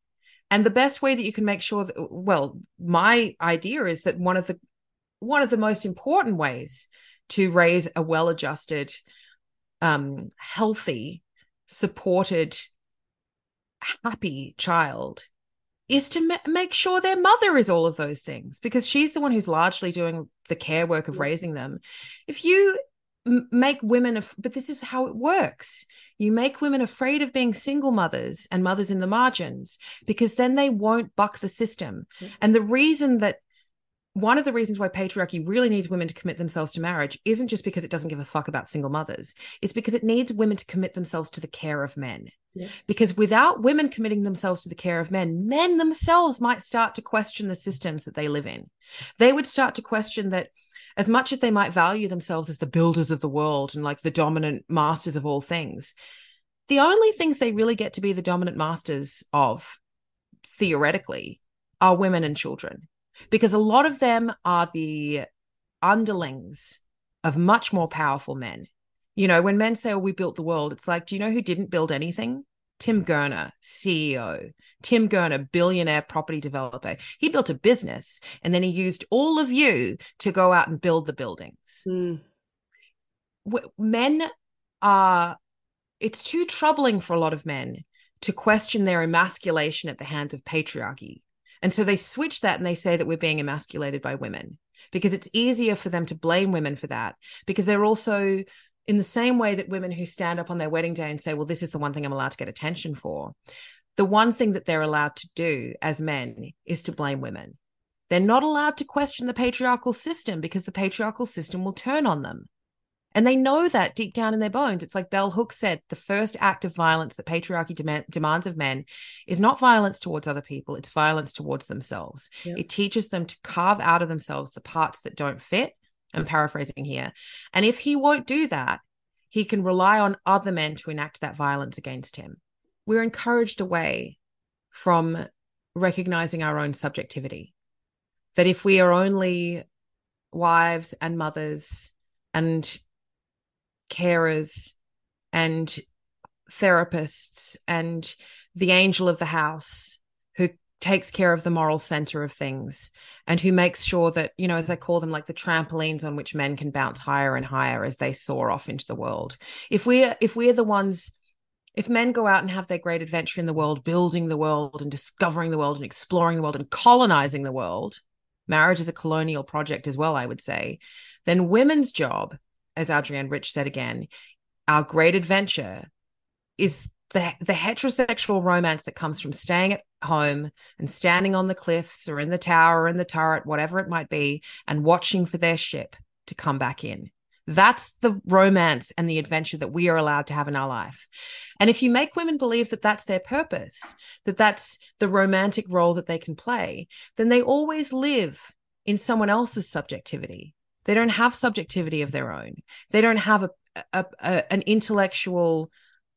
And the best way that you can make sure that, well, my idea is that one of the most important ways to raise a well-adjusted, healthy, supported, happy child is to make sure their mother is all of those things, because she's the one who's largely doing the care work of raising them. If you make women, but this is how it works, you make women afraid of being single mothers and mothers in the margins, because then they won't buck the system. And one of the reasons why patriarchy really needs women to commit themselves to marriage isn't just because it doesn't give a fuck about single mothers. It's because it needs women to commit themselves to the care of men. Yeah. Because without women committing themselves to the care of men, men themselves might start to question the systems that they live in. They would start to question that as much as they might value themselves as the builders of the world and like the dominant masters of all things, the only things they really get to be the dominant masters of, theoretically, are women and children. Because a lot of them are the underlings of much more powerful men. You know, when men say, oh, we built the world, it's like, do you know who didn't build anything? Tim Gurner, CEO. Tim Gurner, billionaire property developer. He built a business and then he used all of you to go out and build the buildings. Mm. It's too troubling for a lot of men to question their emasculation at the hands of patriarchy. And so they switch that and they say that we're being emasculated by women, because it's easier for them to blame women for that, because they're also, in the same way that women who stand up on their wedding day and say, well, this is the one thing I'm allowed to get attention for, the one thing that they're allowed to do as men is to blame women. They're not allowed to question the patriarchal system, because the patriarchal system will turn on them. And they know that deep down in their bones. It's like bell hooks said, the first act of violence that patriarchy demands of men is not violence towards other people. It's violence towards themselves. Yep. It teaches them to carve out of themselves the parts that don't fit. I'm paraphrasing here. And if he won't do that, he can rely on other men to enact that violence against him. We're encouraged away from recognizing our own subjectivity, that if we are only wives and mothers and carers and therapists and the angel of the house who takes care of the moral center of things and who makes sure that, you know, as I call them, like the trampolines on which men can bounce higher and higher as they soar off into the world. If we're the ones, if men go out and have their great adventure in the world, building the world and discovering the world and exploring the world and colonizing the world, marriage is a colonial project as well, I would say, then women's job, as Adrienne Rich said again, our great adventure is the heterosexual romance that comes from staying at home and standing on the cliffs or in the tower or in the turret, whatever it might be, and watching for their ship to come back in. That's the romance and the adventure that we are allowed to have in our life. And if you make women believe that that's their purpose, that that's the romantic role that they can play, then they always live in someone else's subjectivity. They don't have subjectivity of their own. They don't have an intellectual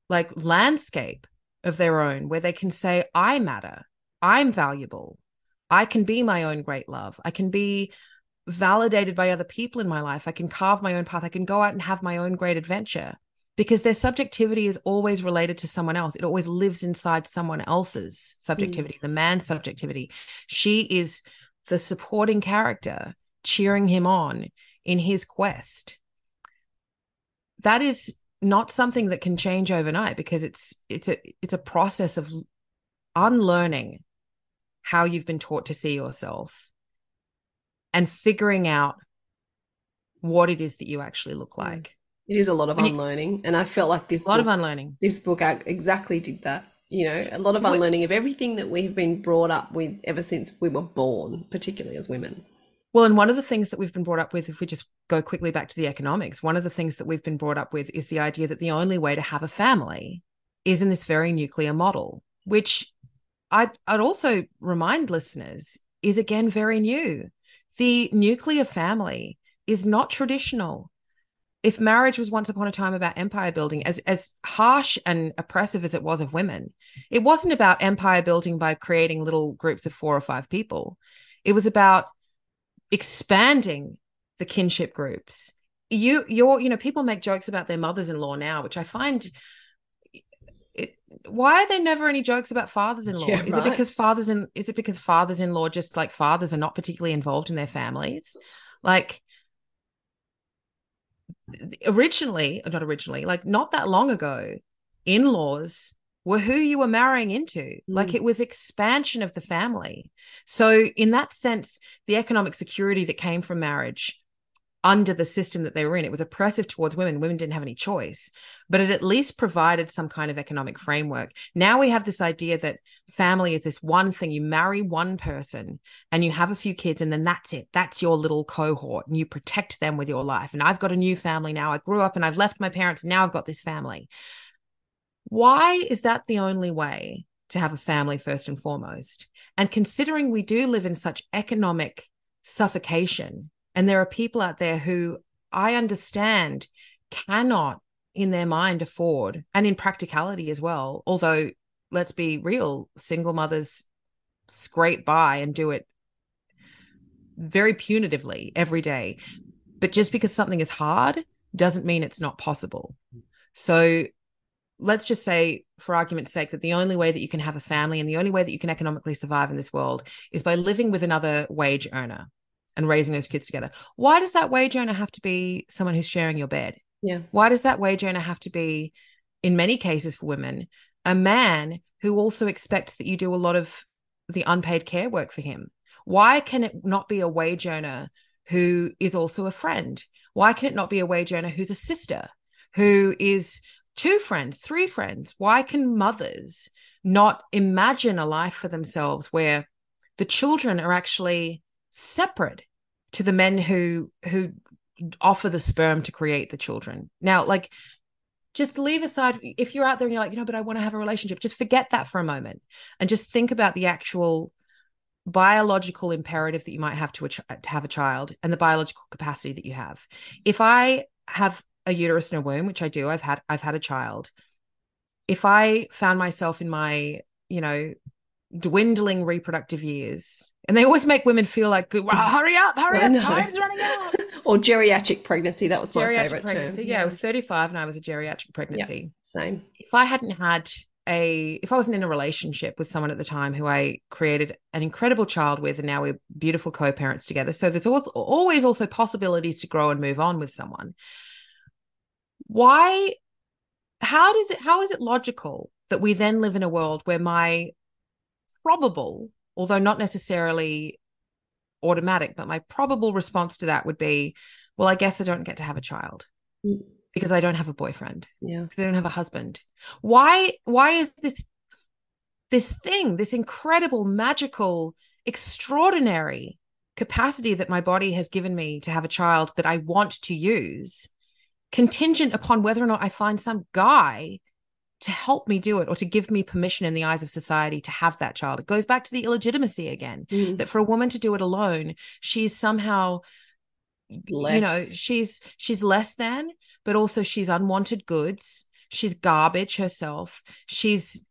like landscape of their own where they can say, I matter, I'm valuable, I can be my own great love, I can be validated by other people in my life, I can carve my own path, I can go out and have my own great adventure, because their subjectivity is always related to someone else. It always lives inside someone else's subjectivity, the man's subjectivity. She is the supporting character, cheering him on in his quest. That is not something that can change overnight, because it's a process of unlearning how you've been taught to see yourself and figuring out what it is that you actually look like. It is a lot of unlearning, and I felt like this book exactly did that. You know, a lot of unlearning of everything that we've been brought up with ever since we were born, particularly as women. Well, and one of the things that we've been brought up with, if we just go quickly back to the economics, one of the things that we've been brought up with is the idea that the only way to have a family is in this very nuclear model, which I'd also remind listeners is, again, very new. The nuclear family is not traditional. If marriage was once upon a time about empire building, as harsh and oppressive as it was of women, it wasn't about empire building by creating little groups of 4 or 5 people. It was about expanding the kinship groups. People make jokes about their mothers-in-law now, which I find, why are there never any jokes about fathers-in-law? Yeah, right. Is it because fathers-in-law, just like fathers, are not particularly involved in their families? Like, not that long ago, in-laws were who you were marrying into. Like, it was expansion of the family. So in that sense, the economic security that came from marriage under the system that they were in, it was oppressive towards women. Women didn't have any choice, but it at least provided some kind of economic framework. Now we have this idea that family is this one thing. You marry one person and you have a few kids, and then that's it. That's your little cohort, and you protect them with your life. And I've got a new family now. I grew up and I've left my parents. Now I've got this family. Why is that the only way to have a family, first and foremost? And considering we do live in such economic suffocation, and there are people out there who I understand cannot in their mind afford, and in practicality as well, although let's be real, single mothers scrape by and do it very punitively every day. But just because something is hard doesn't mean it's not possible. So let's just say, for argument's sake, that the only way that you can have a family and the only way that you can economically survive in this world is by living with another wage earner and raising those kids together. Why does that wage earner have to be someone who's sharing your bed? Yeah. Why does that wage earner have to be, in many cases for women, a man who also expects that you do a lot of the unpaid care work for him? Why can it not be a wage earner who is also a friend? Why can it not be a wage earner who's a sister, who is two friends, three friends? Why can mothers not imagine a life for themselves where the children are actually separate to the men who offer the sperm to create the children? Now, like, just leave aside, if you're out there and you're like, but I want to have a relationship, just forget that for a moment and just think about the actual biological imperative that you might have to have a child and the biological capacity that you have. If I have a uterus and a womb, which I do, I've had a child. If I found myself in my, dwindling reproductive years, and they always make women feel like, hurry up, time's running out. Or geriatric pregnancy, that was my favourite term. Yeah, I was 35 and I was a geriatric pregnancy. Yeah, same. If I wasn't in a relationship with someone at the time who I created an incredible child with, and now we're beautiful co-parents together, so there's always also possibilities to grow and move on with someone. How is it logical that we then live in a world where my probable, although not necessarily automatic, but my probable response to that would be, well, I guess I don't get to have a child because I don't have a boyfriend, because I don't have a husband. Why is this thing, this incredible, magical, extraordinary capacity that my body has given me to have a child that I want to use, contingent upon whether or not I find some guy to help me do it, or to give me permission in the eyes of society to have that child? It goes back to the illegitimacy again, that for a woman to do it alone, she's somehow less. She's less than, but also she's unwanted goods. She's garbage herself. She's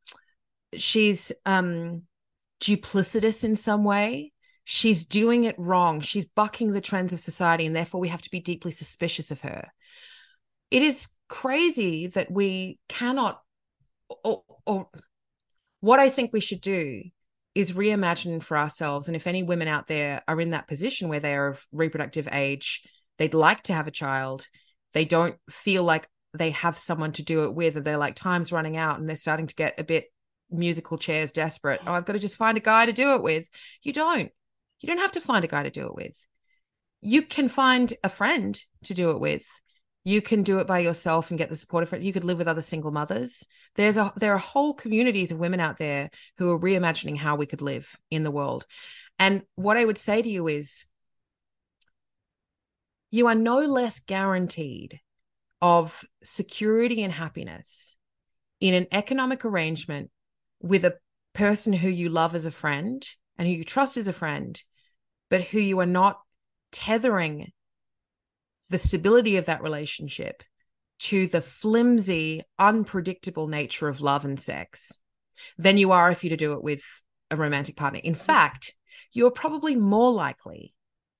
duplicitous in some way. She's doing it wrong. She's bucking the trends of society, and therefore we have to be deeply suspicious of her. It is crazy that we cannot, or what I think we should do is reimagine for ourselves. And if any women out there are in that position where they are of reproductive age, they'd like to have a child, they don't feel like they have someone to do it with, and they're like, time's running out, and they're starting to get a bit musical chairs desperate. Oh, I've got to just find a guy to do it with. You don't have to find a guy to do it with. You can find a friend to do it with. You can do it by yourself and get the support of friends. You could live with other single mothers. There are whole communities of women out there who are reimagining how we could live in the world. And what I would say to you is, you are no less guaranteed of security and happiness in an economic arrangement with a person who you love as a friend and who you trust as a friend, but who you are not tethering the stability of that relationship to the flimsy, unpredictable nature of love and sex than you are if you do it with a romantic partner. In fact, you're probably more likely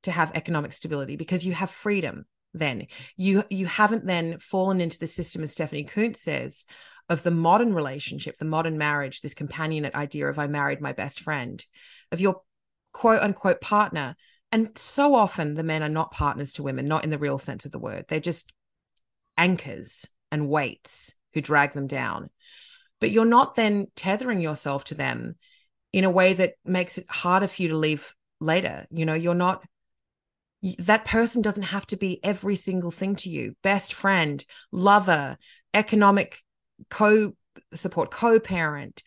to have economic stability, because you have freedom then. You haven't then fallen into the system, as Stephanie Coontz says, of the modern relationship, the modern marriage, this companionate idea of I married my best friend, of your quote unquote partner. And so often the men are not partners to women, not in the real sense of the word. They're just anchors and weights who drag them down. But you're not then tethering yourself to them in a way that makes it harder for you to leave later. You know, you're not, that person doesn't have to be every single thing to you. Best friend, lover, economic co-support, co-parent,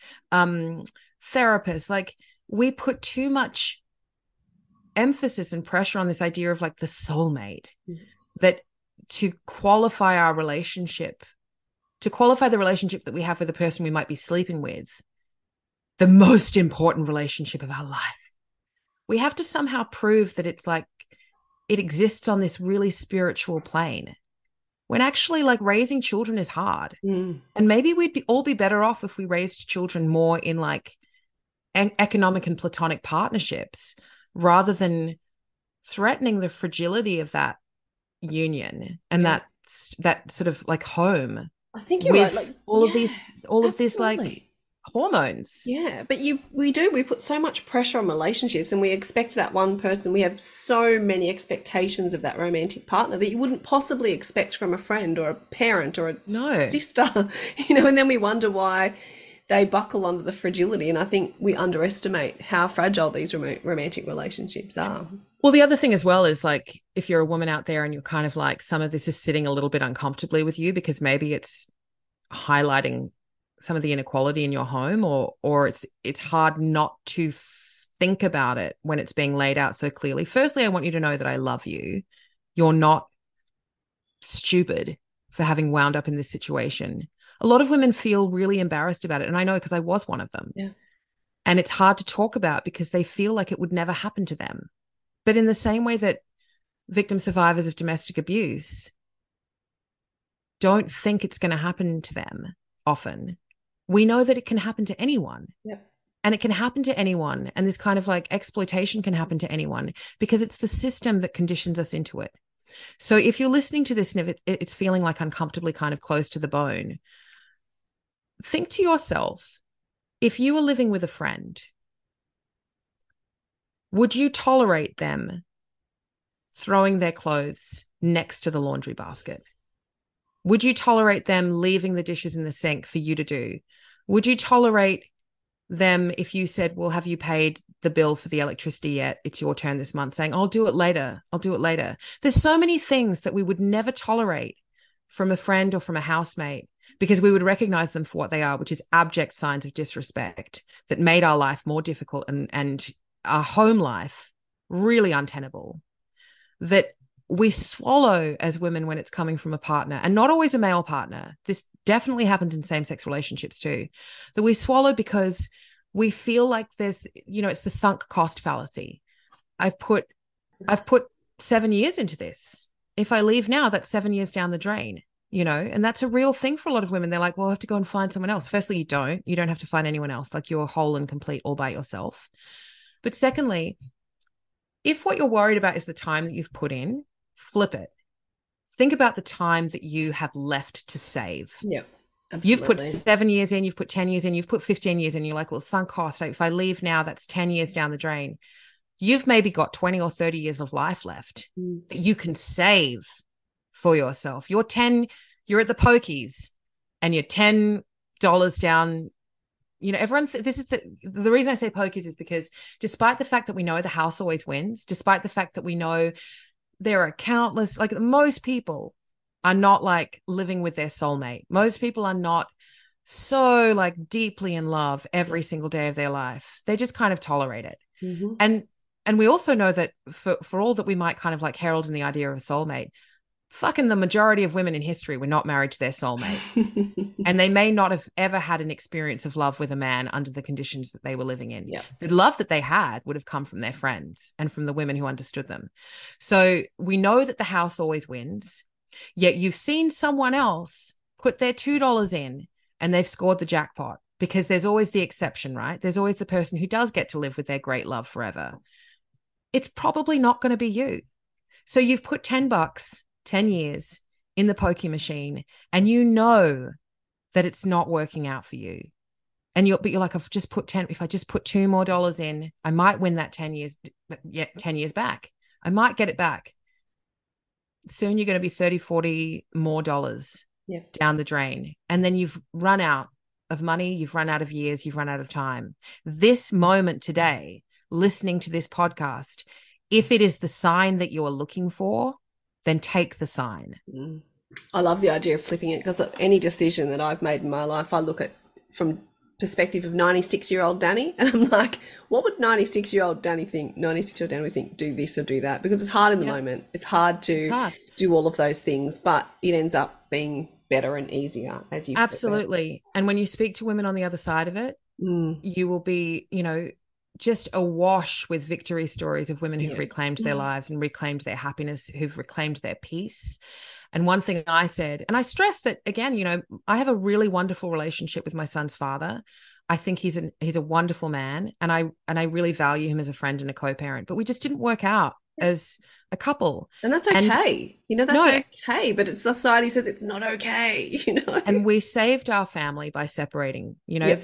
therapist. Like, we put too much emphasis and pressure on this idea of like the soulmate, that to qualify our relationship, to qualify the relationship that we have with the person we might be sleeping with, the most important relationship of our life, we have to somehow prove that it's like it exists on this really spiritual plane, when actually like raising children is hard. And maybe we'd all be better off if we raised children more in like economic and platonic partnerships, rather than threatening the fragility of that union and that sort of like home. I think you're right. Like all of these like hormones. Yeah, but we put so much pressure on relationships, and we expect that one person. We have so many expectations of that romantic partner that you wouldn't possibly expect from a friend or a parent or a sister, you know, and then we wonder why they buckle under the fragility. And I think we underestimate how fragile these romantic relationships are. Well, the other thing as well is like, if you're a woman out there and you're kind of like, some of this is sitting a little bit uncomfortably with you because maybe it's highlighting some of the inequality in your home, or it's hard not to think about it when it's being laid out so clearly. Firstly, I want you to know that I love you. You're not stupid for having wound up in this situation. A lot of women feel really embarrassed about it. And I know, because I was one of them. Yeah. And it's hard to talk about because they feel like it would never happen to them. But in the same way that victim survivors of domestic abuse don't think it's going to happen to them often, we know that it can happen to anyone. Yeah. And it can happen to anyone. And this kind of like exploitation can happen to anyone because it's the system that conditions us into it. So if you're listening to this and it's feeling like uncomfortably kind of close to the bone, think to yourself, if you were living with a friend, would you tolerate them throwing their clothes next to the laundry basket? Would you tolerate them leaving the dishes in the sink for you to do? Would you tolerate them if you said, well, have you paid the bill for the electricity yet? It's your turn this month, saying, I'll do it later. There's so many things that we would never tolerate from a friend or from a housemate, because we would recognize them for what they are, which is abject signs of disrespect that made our life more difficult and our home life really untenable, that we swallow as women when it's coming from a partner, and not always a male partner. This definitely happens in same-sex relationships too, that we swallow because we feel like there's, you know, it's the sunk cost fallacy. I've put 7 years into this. If I leave now, that's 7 years down the drain, you know, and that's a real thing for a lot of women. They're like, well, I have to go and find someone else. Firstly, you don't have to find anyone else. Like, you're whole and complete all by yourself. But secondly, if what you're worried about is the time that you've put in, flip it. Think about the time that you have left to save. Yeah. Absolutely. You've put 7 years in, you've put 10 years in, you've put 15 years in. You're like, well, sunk cost. If I leave now, that's 10 years down the drain. You've maybe got 20 or 30 years of life left that you can save for yourself. You're 10, you're at the pokies and you're $10 down. You know, everyone, this is the reason I say pokies is because, despite the fact that we know the house always wins, despite the fact that we know there are countless, like, most people are not like living with their soulmate. Most people are not so like deeply in love every single day of their life. They just kind of tolerate it. Mm-hmm. And we also know that for all that we might kind of like herald in the idea of a soulmate, fucking the majority of women in history were not married to their soulmate. And they may not have ever had an experience of love with a man under the conditions that they were living in. Yep. The love that they had would have come from their friends and from the women who understood them. So we know that the house always wins. Yet you've seen someone else put their $2 in and they've scored the jackpot, because there's always the exception, right? There's always the person who does get to live with their great love forever. it's probably not going to be you. So you've put 10 bucks, 10 years in the pokie machine, and you know that it's not working out for you. And you're like, I've just put 10, if I just put $2 more in, I might win that 10 years, yeah, 10 years back. I might get it back. Soon you're going to be $30, $40 more down the drain. And then you've run out of money, you've run out of years, you've run out of time. This moment today, listening to this podcast, if it is the sign that you're looking for, then take the sign. I love the idea of flipping it, because any decision that I've made in my life, I look at from perspective of 96-year-old Dani, and I'm like, what would 96-year-old Dani think? 96-year-old Dani would think, do this or do that, because it's hard in the moment. It's hard to do all of those things, but it ends up being better and easier as you absolutely. And when you speak to women on the other side of it, you will be, you know, just awash with victory stories of women who've reclaimed their lives and reclaimed their happiness, who've reclaimed their peace. And one thing I said, and I stress that again, you know, I have a really wonderful relationship with my son's father. I think he's a wonderful man, and I really value him as a friend and a co-parent, but we just didn't work out as a couple. And that's okay. Okay. But society says it's not okay, you know. And we saved our family by separating. You know,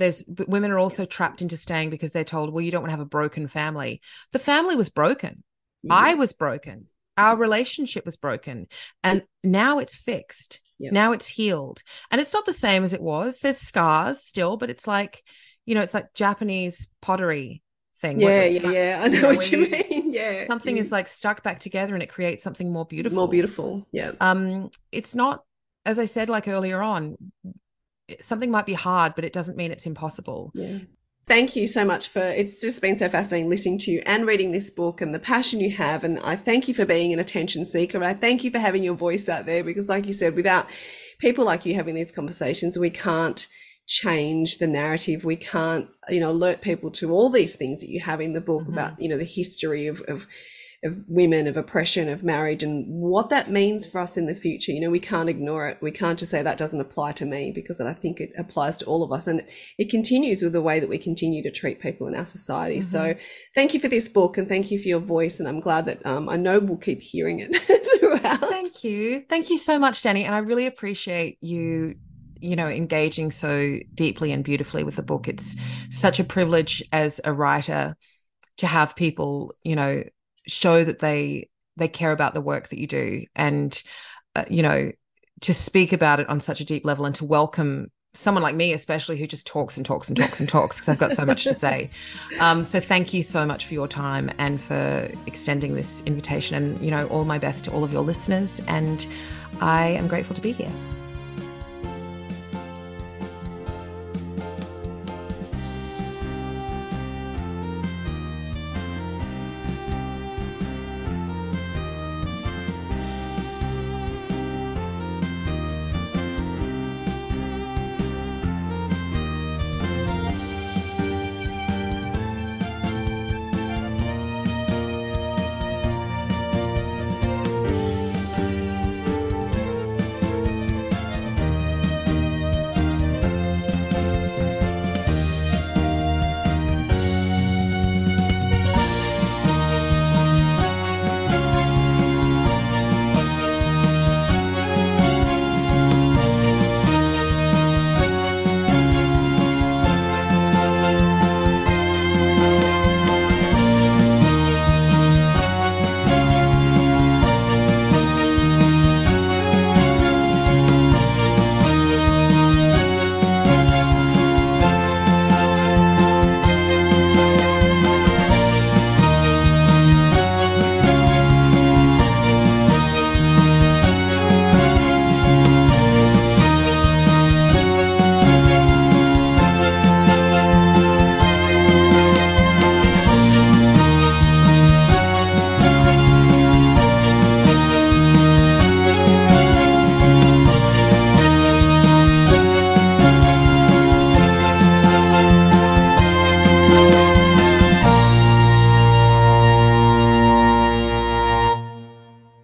women are also trapped into staying because they're told, well, you don't want to have a broken family. The family was broken. Yeah. I was broken. Our relationship was broken, and now it's fixed. Yep. Now it's healed, and it's not the same as it was. There's scars still, but it's like, you know, it's like Japanese pottery thing. Yeah. I know, what you mean. Yeah, something is like stuck back together, and it creates something more beautiful. Yeah. It's not, as I said, like earlier on, something might be hard, but it doesn't mean it's impossible. Yeah. Thank you so much for, it's just been so fascinating listening to you and reading this book and the passion you have. And I thank you for being an attention seeker. I thank you for having your voice out there, because like you said, without people like you having these conversations, we can't change the narrative. We can't, you know, alert people to all these things that you have in the book about, you know, the history of women, of oppression, of marriage, and what that means for us in the future. You know, we can't ignore it. We can't just say that doesn't apply to me, because I think it applies to all of us, and it continues with the way that we continue to treat people in our society. So thank you for this book, and thank you for your voice, and I'm glad that I know we'll keep hearing it throughout. Thank you so much, Dani, and I really appreciate you know, engaging so deeply and beautifully with the book. It's such a privilege as a writer to have people, you know, show that they care about the work that you do, and you know, to speak about it on such a deep level, and to welcome someone like me, especially, who just talks because I've got so much to say. So thank you so much for your time and for extending this invitation, and you know, all my best to all of your listeners, and I am grateful to be here.